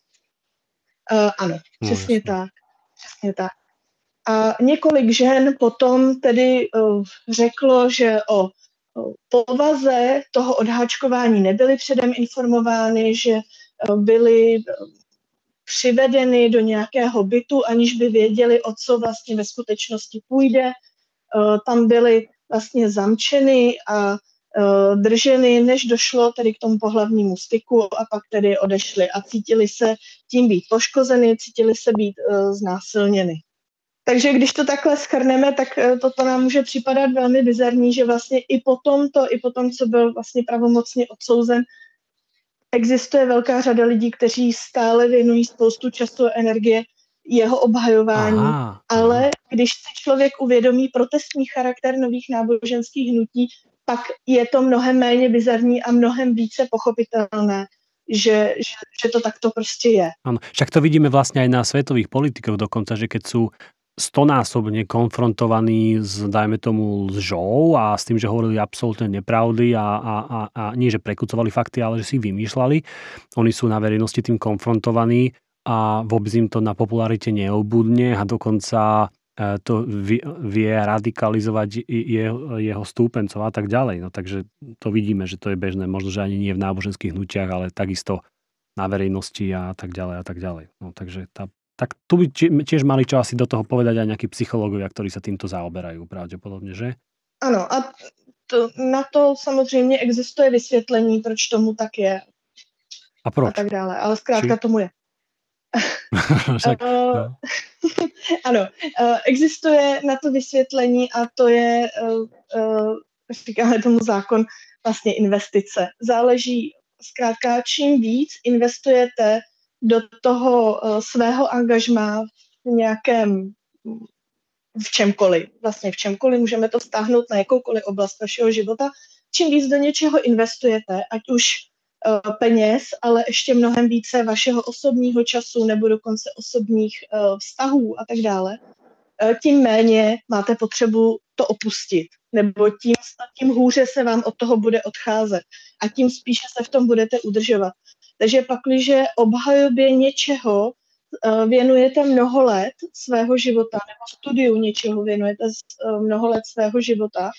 Uh, ano, přesně no, tak. Přesně tak. A několik žen potom tedy uh, řeklo, že o uh, povaze toho odháčkování nebyly předem informovány, že uh, byly uh, přivedeny do nějakého bytu, aniž by věděli, o co vlastně ve skutečnosti půjde. Uh, tam byly vlastně zamčeny a uh, drženy, než došlo tedy k tomu pohlavnímu styku a pak tedy odešli a cítili se tím být poškozeny, cítili se být uh, znásilněny. Takže když to takhle shrneme, tak uh, toto nám může připadat velmi bizarní, že vlastně i po tomto, i po tom, co byl vlastně pravomocně odsouzen, existuje velká řada lidí, kteří stále věnují spoustu času a energie jeho obhajování. Aha. Ale když si člověk uvědomí protestní charakter nových náboženských hnutí, pak je to mnohem méně bizarní a mnohem více pochopitelné, že, že, že to takto prostě je. Áno, však to vidíme vlastne aj na svetových politikoch dokonca, že keď sú stonásobne konfrontovaní s, dajme tomu, lžou a s tým, že hovorili absolútne nepravdy a, a, a, a nie, že prekucovali fakty, ale že si ich vymýšľali, oni sú na verejnosti tým konfrontovaní a vôbec im to na popularite neobudne a dokonca to vie radikalizovať jeho, jeho stúpencov a tak ďalej. No takže to vidíme, že to je bežné. Možno, že ani nie v náboženských hnutiach, ale takisto na verejnosti a tak ďalej a tak ďalej. No takže tá, tak tu by tiež mali čo asi do toho povedať aj nejakí psychológovia, ktorí sa týmto zaoberajú pravdepodobne, že? Áno, a to, na to samozrejme existuje vysvetlenie, proč tomu tak je. A proč? A tak ďalej, ale skrátka Či... tomu je. Však, no. Ano, existuje na to vysvětlení a to je, říkáme tomu zákon, vlastně investice. Záleží zkrátka, čím víc investujete do toho svého angažmá v nějakém, v čemkoliv, vlastně v čemkoliv, můžeme to stáhnout na jakoukoliv oblast našeho života. Čím víc do něčeho investujete, ať už uh, peněz, ale ještě mnohem více vašeho osobního času nebo dokonce osobních uh, vztahů a tak dále, uh, tím méně máte potřebu to opustit, nebo tím, tím hůře se vám od toho bude odcházet a tím spíše se v tom budete udržovat. Takže pak, když obhajobě něčeho uh, věnujete mnoho let svého života, nebo studiu něčeho věnujete uh, mnoho let svého života,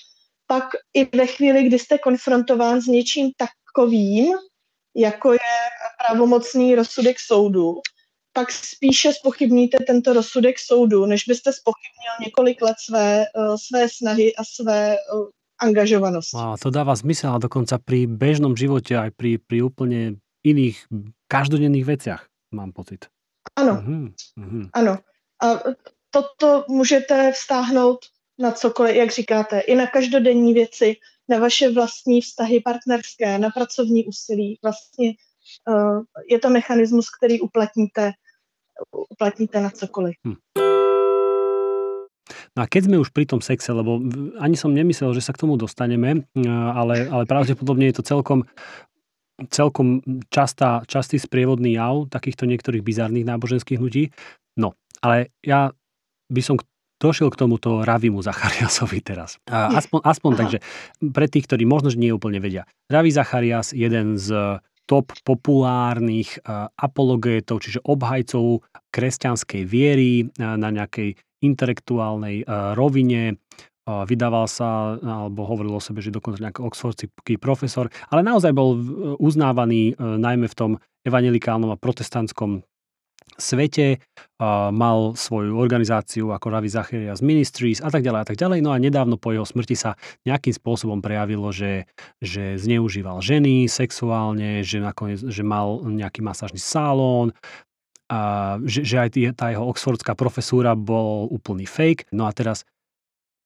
pak i ve chvíli, kdy jste konfrontován s něčím takovým, jako je pravomocný rozsudek soudu, pak spíše zpochybníte tento rozsudek soudu, než byste zpochybnil několik let své, své snahy a své angažovanosti. Wow, to dáva zmysel a dokonca pri bežnom živote, aj pri, pri úplne iných každodenných veciach, mám pocit. Ano, uhum, uhum. ano. A toto můžete vztáhnout na cokoliv, jak říkáte, i na každodenní věci, na vaše vlastní vztahy partnerské, na pracovní úsilí. Vlastně uh, je to mechanismus, který uplatníte, uplatníte na cokoliv. Hm. No a keď sme už pri tom sexe, lebo ani som nemyslel, že sa k tomu dostaneme, ale, ale pravdepodobne je to celkom, celkom častá, častý sprievodný jav takýchto niektorých bizarných náboženských ľudí. No, ale ja by som došiel k tomuto Ravimu Zachariasovi teraz. Aspoň, aspoň takže pre tých, ktorí možno, že nie úplne vedia. Ravi Zacharias, jeden z top populárnych apologétov, čiže obhajcov kresťanskej viery na nejakej intelektuálnej rovine. Vydával sa, alebo hovoril o sebe, že dokonca nejaký oxfordský profesor, ale naozaj bol uznávaný najmä v tom evangelikálnom a protestantskom svete, mal svoju organizáciu ako Ravi Zacharias Ministries a tak ďalej a tak ďalej. No a nedávno po jeho smrti sa nejakým spôsobom prejavilo, že, že zneužíval ženy sexuálne, že nakoniec, že mal nejaký masážny salón, a že, že aj tá jeho oxfordská profesúra bol úplný fake. No a teraz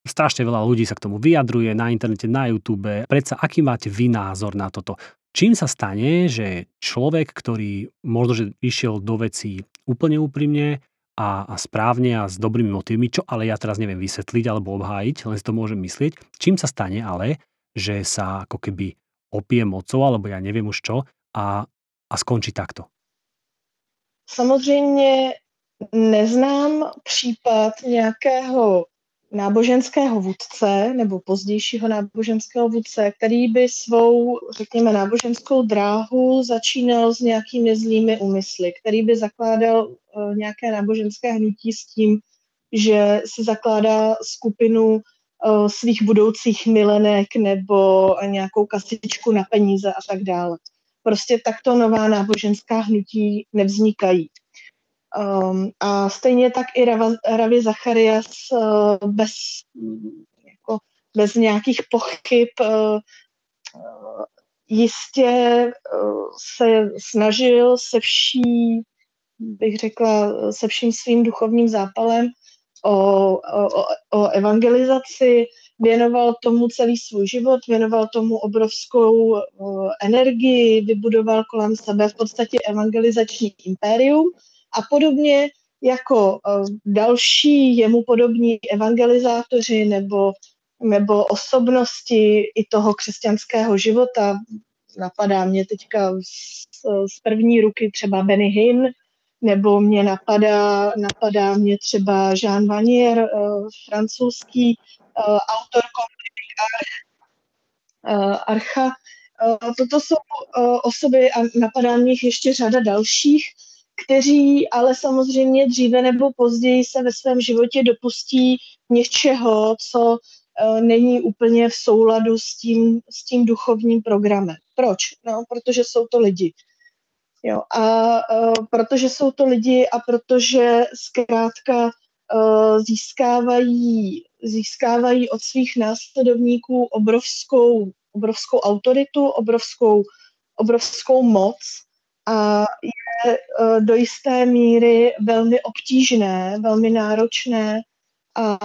strašne veľa ľudí sa k tomu vyjadruje na internete, na YouTube. Predsa, aký máte vy názor na toto? Čím sa stane, že človek, ktorý možno, že išiel do vecí úplne úprimne a, a správne a s dobrými motívmi, čo ale ja teraz neviem vysvetliť alebo obhájiť, len si to môžem myslieť, čím sa stane ale, že sa ako keby opije mocou, alebo ja neviem už čo, a, a skončí takto? Samozřejmě neznám případ nějakého náboženského vůdce nebo pozdějšího náboženského vůdce, který by svou, řekněme, náboženskou dráhu začínal s nějakými zlými úmysly, který by zakládal uh, nějaké náboženské hnutí s tím, že si zakládá skupinu uh, svých budoucích milenek nebo nějakou kasičku na peníze a tak dále. Prostě takto nová náboženská hnutí nevznikají. Um, a stejně tak i Rava, Ravi Zacharias uh, bez, jako, bez nějakých pochyb uh, jistě uh, se snažil se vší, bych řekla, se vším svým duchovním zápalem o, o, o evangelizaci, věnoval tomu celý svůj život, věnoval tomu obrovskou uh, energii, vybudoval kolem sebe v podstatě evangelizační impérium. A podobně jako další jemu podobní evangelizátoři nebo, nebo osobnosti i toho křesťanského života, napadá mě teďka z, z první ruky třeba Benny Hinn, nebo mě napadá, napadá mě třeba Jean Vanier, eh, francouzský eh, autor eh, Archa. Eh, toto jsou eh, osoby a napadá mě ještě řada dalších, kteří ale samozřejmě dříve nebo později se ve svém životě dopustí něčeho, co e, není úplně v souladu s tím, s tím duchovním programem. Proč? No, protože jsou to lidi. Jo, a e, protože jsou to lidi a protože zkrátka e, získávají, získávají od svých následovníků obrovskou, obrovskou autoritu, obrovskou, obrovskou moc, a je do jisté míry velmi obtížné, velmi náročné a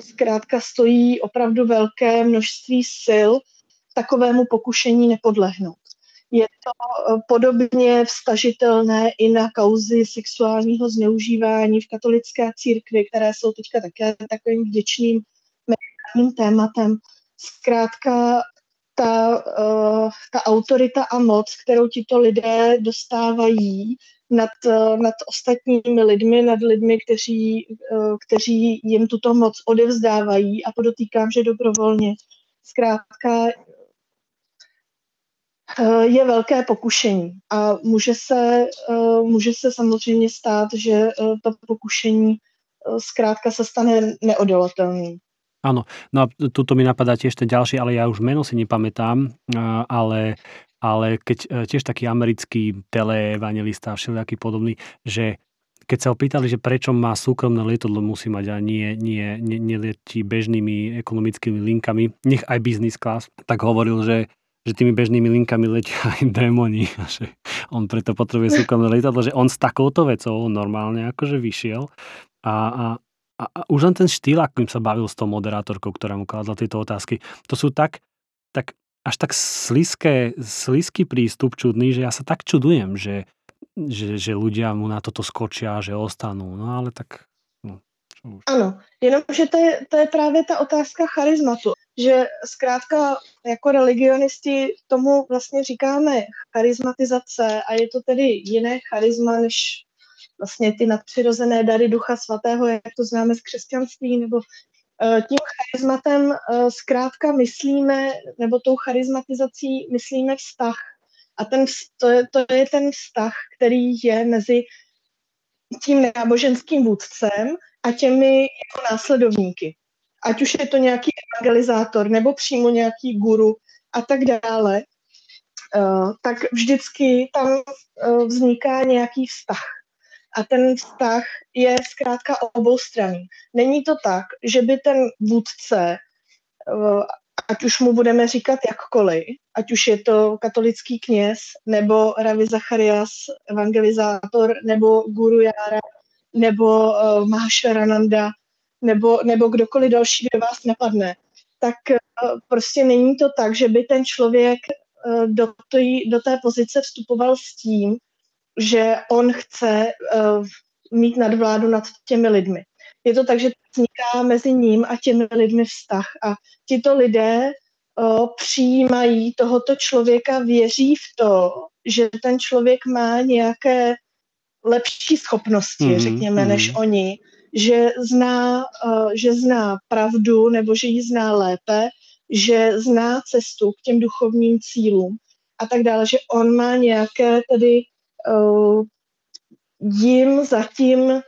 zkrátka stojí opravdu velké množství sil takovému pokušení nepodlehnout. Je to podobně vztažitelné i na kauzy sexuálního zneužívání v katolické církvi, které jsou teďka také takovým vděčným mediálním tématem. Zkrátka ta, ta autorita a moc, kterou tito lidé dostávají nad, nad ostatními lidmi, nad lidmi, kteří, kteří jim tuto moc odevzdávají, a podotýkám, že dobrovolně. Zkrátka je velké pokušení a může se, může se samozřejmě stát, že to pokušení zkrátka se stane neodolatelným. Áno, no a tuto mi napadá tiež ten ďalší, ale ja už meno si nepamätám, ale, ale keď tiež taký americký televangelista a všelijaký podobný, že keď sa opýtali, že prečo má súkromné lietadlo, musí mať a nie, nie, nie, nelietí bežnými ekonomickými linkami, nech aj business class, tak hovoril, že že tými bežnými linkami letia aj démoni. Že on preto potrebuje súkromné lietadlo, že on s takouto vecou normálne akože vyšiel. A, a, a, a už len ten štýl, akým sa bavil s tou moderátorkou, ktorá mu kladla tieto otázky, to sú tak, tak až tak slizké, slizký prístup čudný, že ja sa tak čudujem, že, že, že ľudia mu na toto skočia, že ostanú. No ale tak... No, čo už. Áno, jenomže to je, to je práve tá otázka charizmatu. Že zkrátka jako religionisti tomu vlastně říkáme charizmatizace a je to tedy jiné charisma než vlastně ty nadpřirozené dary Ducha Svatého, jak to známe z křesťanství, nebo uh, tím charizmatem uh, zkrátka myslíme, nebo tou charizmatizací myslíme vztah. A ten, to, je, to je ten vztah, který je mezi tím náboženským vůdcem a těmi jeho následovníky. Ať už je to nějaký evangelizátor nebo přímo nějaký guru a tak dále, tak vždycky tam vzniká nějaký vztah. A ten vztah je zkrátka oboustranný. Není to tak, že by ten vůdce, ať už mu budeme říkat jakkoliv, ať už je to katolický kněz nebo Ravi Zacharias, evangelizátor, nebo guru Jára, nebo Mahašarananda, nebo, nebo kdokoliv další, kdo vás napadne, tak prostě není to tak, že by ten člověk do, tý, do té pozice vstupoval s tím, že on chce uh, mít nadvládu nad těmi lidmi. Je to tak, že vzniká mezi ním a těmi lidmi vztah a tito lidé uh, přijímají tohoto člověka, věří v to, že ten člověk má nějaké lepší schopnosti, mm-hmm, řekněme, mm-hmm. než oni, že zná, že zná pravdu nebo že ji zná lépe, že zná cestu k těm duchovním cílům a tak dále, že on má nějaké tedy uh, jim zatím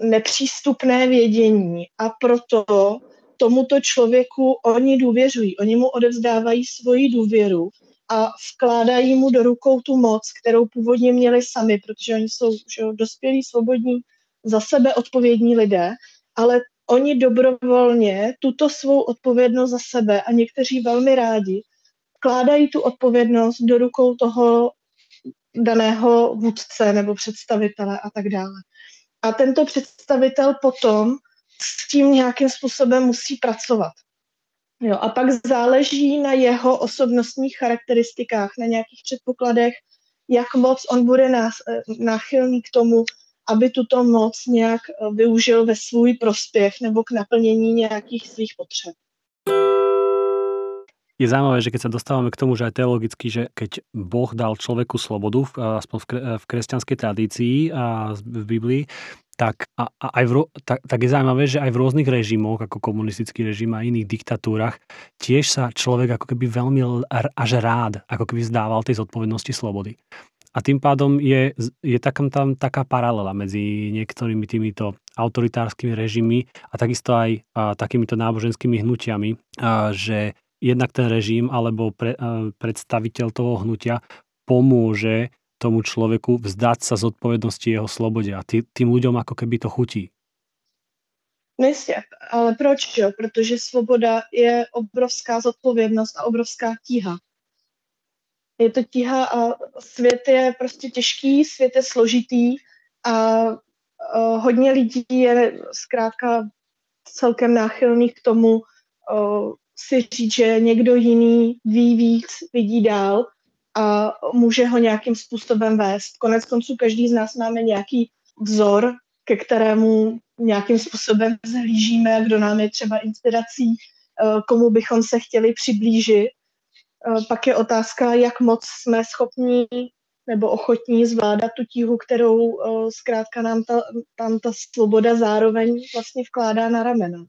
nepřístupné vědění a proto tomuto člověku oni důvěřují, oni mu odevzdávají svoji důvěru a vkládají mu do rukou tu moc, kterou původně měli sami, protože oni jsou že, dospělí, svobodní, za sebe odpovědní lidé, ale oni dobrovolně tuto svou odpovědnost za sebe a někteří velmi rádi vkládají tu odpovědnost do rukou toho daného vůdce nebo představitele a tak dále. A tento představitel potom s tím nějakým způsobem musí pracovat. Jo, a pak záleží na jeho osobnostních charakteristikách, na nějakých předpokladech, jak moc on bude nás, náchylný k tomu, aby tuto moc nějak využil ve svůj prospěch nebo k naplnění nějakých svých potřeb. Je zaujímavé, že keď sa dostávame k tomu, že aj teologicky, že keď Boh dal človeku slobodu, aspoň v kresťanskej tradícii a v Biblii, tak, a, a aj v, tak, tak je zaujímavé, že aj v rôznych režimoch, ako komunistický režim a iných diktatúrach, tiež sa človek ako keby veľmi až rád, ako keby vzdával tej zodpovednosti slobody. A tým pádom je, je taká, tam taká paralela medzi niektorými týmito autoritárskymi režimy a takisto aj a, takýmito náboženskými hnutiami, a, že jednak ten režim alebo pre, a, predstaviteľ toho hnutia pomôže tomu človeku vzdať sa zodpovednosti jeho slobode a tý, tým ľuďom ako keby to chutí. Nejistě, ale proč? Jo? Protože svoboda je obrovská zodpovědnost a obrovská tíha. Je to tíha a svět je prostě těžký, svět je složitý a uh, hodně lidí je zkrátka celkem náchylných k tomu uh, si říct, že někdo jiný ví víc, vidí dál a může ho nějakým způsobem vést. Konec konců každý z nás máme nějaký vzor, ke kterému nějakým způsobem zhlížíme, kdo nám je třeba inspirací, komu bychom se chtěli přiblížit. Pak je otázka, jak moc jsme schopní nebo ochotní zvládat tu tíhu, kterou zkrátka nám ta, tam ta sloboda zároveň vlastně vkládá na ramena.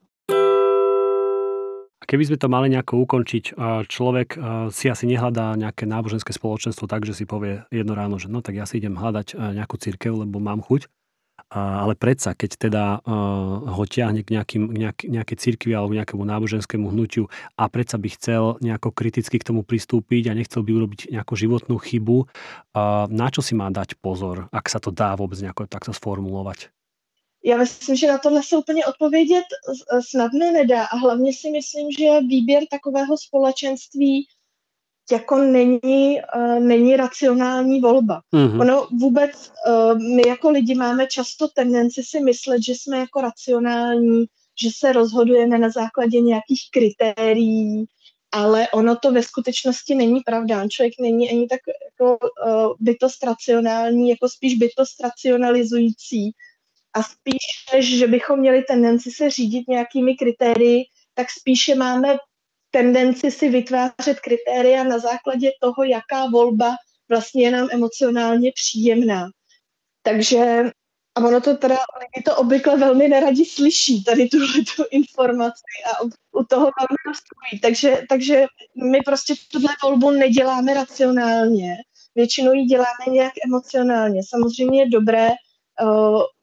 A keby sme to mali nejako ukončiť, človek si asi nehľadá nejaké náboženské spoločenstvo tak, že si povie jedno ráno, že no tak ja si idem hľadať nejakú cirkev, lebo mám chuť. Ale predsa, keď teda ho ťahne k nejakým, nejakej cirkvi alebo nejakému náboženskému hnutiu a predsa by chcel nejako kriticky k tomu pristúpiť a nechcel by urobiť nejakú životnú chybu, na čo si má dať pozor, ak sa to dá vôbec nejako takto sformulovať? Já myslím, že na tohle se úplně odpovědět snadné nedá a hlavně si myslím, že výběr takového společenství jako není, uh, není racionální volba. Mm-hmm. Ono vůbec, uh, my jako lidi máme často tendenci si myslet, že jsme jako racionální, že se rozhodujeme na základě nějakých kritérií, ale ono to ve skutečnosti není pravda. Člověk není ani tak jako, uh, bytost racionální, jako spíš bytost racionalizující. A spíš, než že bychom měli tendenci se řídit nějakými kritérii, tak spíše máme tendenci si vytvářet kritéria na základě toho, jaká volba vlastně je nám emocionálně příjemná. Takže, a ono to teda, lidi to obvykle velmi neradi slyší, tady tuhletu informaci a u toho velmi rozpojí. Takže, takže my prostě tuhle volbu neděláme racionálně, většinou ji děláme nějak emocionálně. Samozřejmě je dobré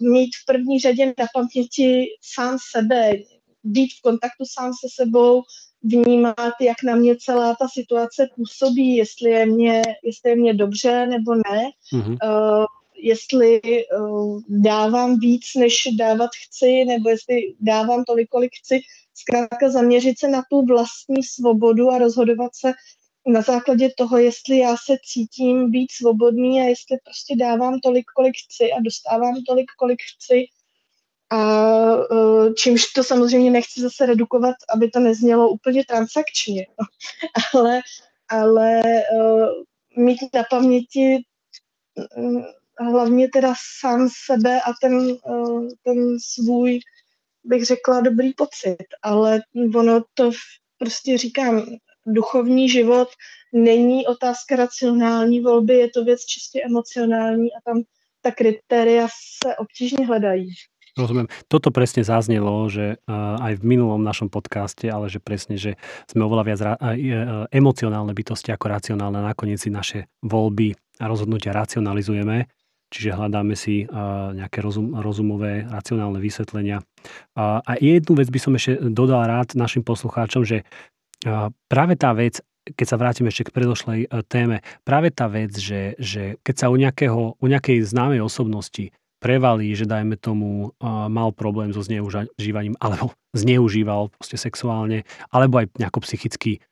mít v první řadě na paměti sám sebe, být v kontaktu sám se sebou, vnímat, jak na mě celá ta situace působí, jestli je mě, jestli je mě dobře nebo ne, mm-hmm. uh, jestli uh, dávám víc, než dávat chci, nebo jestli dávám tolik, kolik chci. Zkrátka zaměřit se na tu vlastní svobodu a rozhodovat se na základě toho, jestli já se cítím být svobodný a jestli prostě dávám tolik, kolik chci a dostávám tolik, kolik chci. A čímž to samozřejmě nechci zase redukovat, aby to neznělo úplně transakčně. ale ale mít na paměti hlavně teda sám sebe a ten, ten svůj, bych řekla, dobrý pocit. Ale ono to prostě říkám, duchovní život není otázka racionální volby, je to věc čistě emocionální a tam ta kritéria se obtížně hledají. Rozumiem. Toto presne zaznelo, že aj v minulom našom podcaste, ale že presne, že sme oveľa viac ra- emocionálne bytosti ako racionálne. Nakoniec si naše voľby a rozhodnutia racionalizujeme, čiže hľadáme si nejaké rozum, rozumové, racionálne vysvetlenia. A jednu vec by som ešte dodal rád našim poslucháčom, že práve tá vec, keď sa vrátim ešte k predošlej téme, práve tá vec, že, že keď sa u, nejakého, u nejakej známej osobnosti prevalí, že dajme tomu mal problém so zneužívaním alebo zneužíval proste sexuálne alebo aj nejako psychicky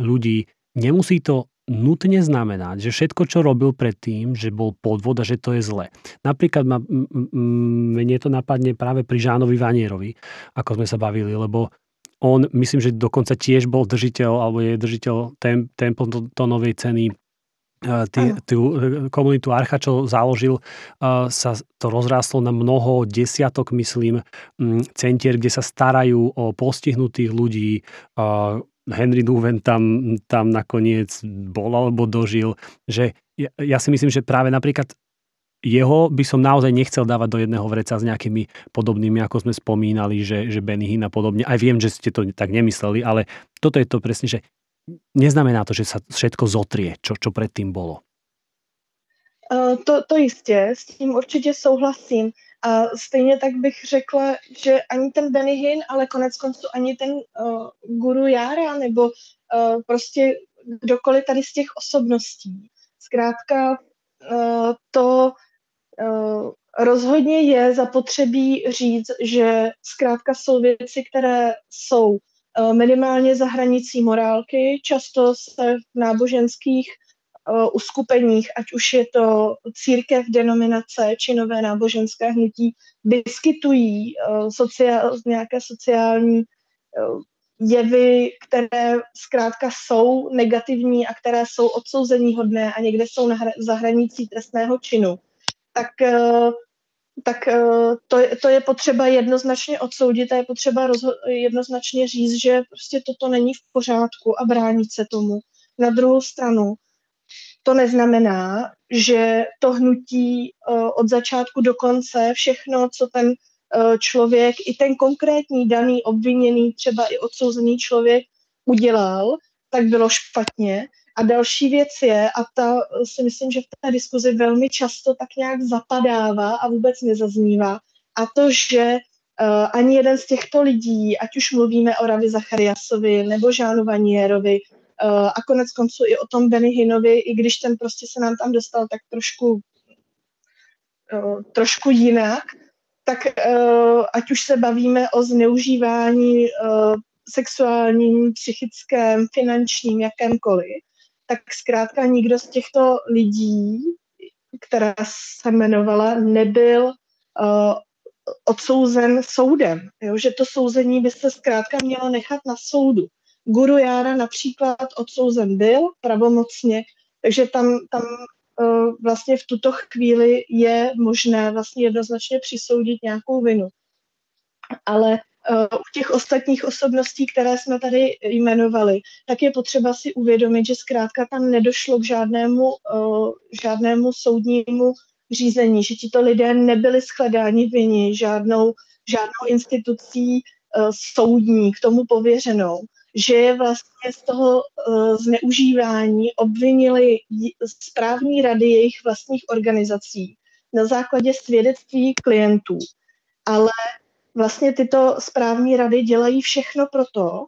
ľudí, nemusí to nutne znamenať, že všetko, čo robil predtým, že bol podvod a že to je zlé. Napríklad ma, mne to napadne práve pri Jeanovi Vanierovi, ako sme sa bavili, lebo on, myslím, že dokonca tiež bol držiteľ, alebo je držiteľ Templetonovej ceny. Tý, tú komunitu Archa, čo založil, sa to rozrástlo na mnoho desiatok, myslím, centier, kde sa starajú o postihnutých ľudí. Henry Newman tam, tam nakoniec bol alebo dožil. Že ja, ja si myslím, že práve napríklad jeho by som naozaj nechcel dávať do jedného vreca s nejakými podobnými, ako sme spomínali, že, že Benny Hinn a podobne. Aj viem, že ste to tak nemysleli, ale toto je to presne, že neznamená to, že sa všetko zotrie, čo, čo predtým bolo. To, to jistě, s tím určitě souhlasím. A stejně tak bych řekla, že ani ten Benny Hinn, ale konec konců ani ten uh, guru Jára, nebo uh, prostě kdokoliv tady z těch osobností. Zkrátka uh, to uh, rozhodně je zapotřebí říct, že zkrátka jsou věci, které jsou minimálně za hranicí morálky, často se v náboženských uh, uskupeních, ať už je to církev, denominace či nové náboženské hnutí, vyskytují uh, sociál, nějaké sociální uh, jevy, které zkrátka jsou negativní a které jsou odsouzeníhodné a někde jsou na hra, za hranicí trestného činu, tak, tak to, je, to je potřeba jednoznačně odsoudit a je potřeba rozho- jednoznačně říct, že prostě toto není v pořádku a bránit se tomu. Na druhou stranu to neznamená, že to hnutí od začátku do konce všechno, co ten člověk, i ten konkrétní daný obviněný, třeba i odsouzený člověk udělal, tak bylo špatně. A další věc je, a ta si myslím, že v té diskuzi velmi často tak nějak zapadává a vůbec nezaznívá, a to, že uh, ani jeden z těchto lidí, ať už mluvíme o Ravi Zachariasovi nebo Jeanu Vanierovi uh, a konec konců i o tom Benny Hinnovi, i když ten prostě se nám tam dostal tak trošku, uh, trošku jinak, tak uh, ať už se bavíme o zneužívání uh, sexuálním, psychickém, finančním, jakémkoliv, tak zkrátka nikdo z těchto lidí, která se jmenovala, nebyl uh, odsouzen soudem. Jo? Že to souzení by se zkrátka mělo nechat na soudu. Guru Jára například odsouzen byl pravomocně, takže tam, tam uh, vlastně v tuto chvíli je možné vlastně jednoznačně přisoudit nějakou vinu. Ale u těch ostatních osobností, které jsme tady jmenovali, tak je potřeba si uvědomit, že zkrátka tam nedošlo k žádnému, žádnému soudnímu řízení, že tito lidé nebyli shledáni vinni žádnou, žádnou institucí soudní k tomu pověřenou, že je vlastně z toho zneužívání obvinili správní rady jejich vlastních organizací na základě svědectví klientů. Ale vlastně tyto správní rady dělají všechno proto,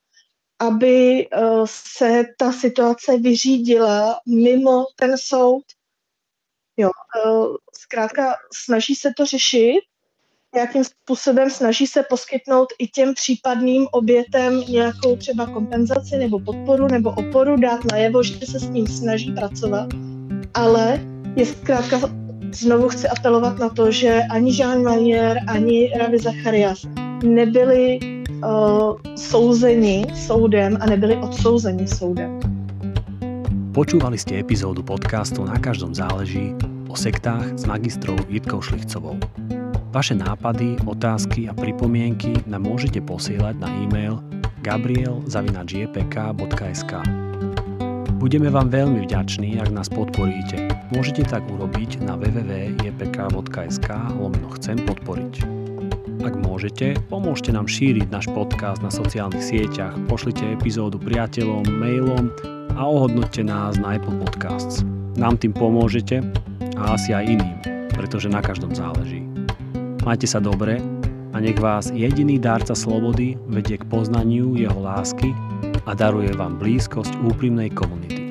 aby se ta situace vyřídila mimo ten soud. Jo, zkrátka snaží se to řešit, nějakým způsobem snaží se poskytnout i těm případným obětem nějakou třeba kompenzaci nebo podporu nebo oporu, dát najevo, že se s ním snaží pracovat, ale je zkrátka... Znovu chci apelovat na to, že ani Jean Vanier, ani Ravi Zacharias nebyli uh, souzeni soudem a nebyli odsouzeni soudem. Počúvali ste epizódu podcastu Na každom záleží o sektách s magistrou Jitkou Šlichtovou. Vaše nápady, otázky a pripomienky nám môžete posielať na e-mail gabriel zavináč j p k bodka s k. Budeme vám veľmi vďační, ak nás podporíte. Môžete tak urobiť na w w w bodka j p k bodka s k lomeno chcem podporiť. Ak môžete, pomôžte nám šíriť náš podcast na sociálnych sieťach, pošlite epizódu priateľom, mailom a ohodnoťte nás na Apple Podcasts. Nám tým pomôžete a asi aj iným, pretože na každom záleží. Majte sa dobre a nech vás jediný dárca slobody vedie k poznaniu jeho lásky a daruje vám blízkosť úprimnej komunity.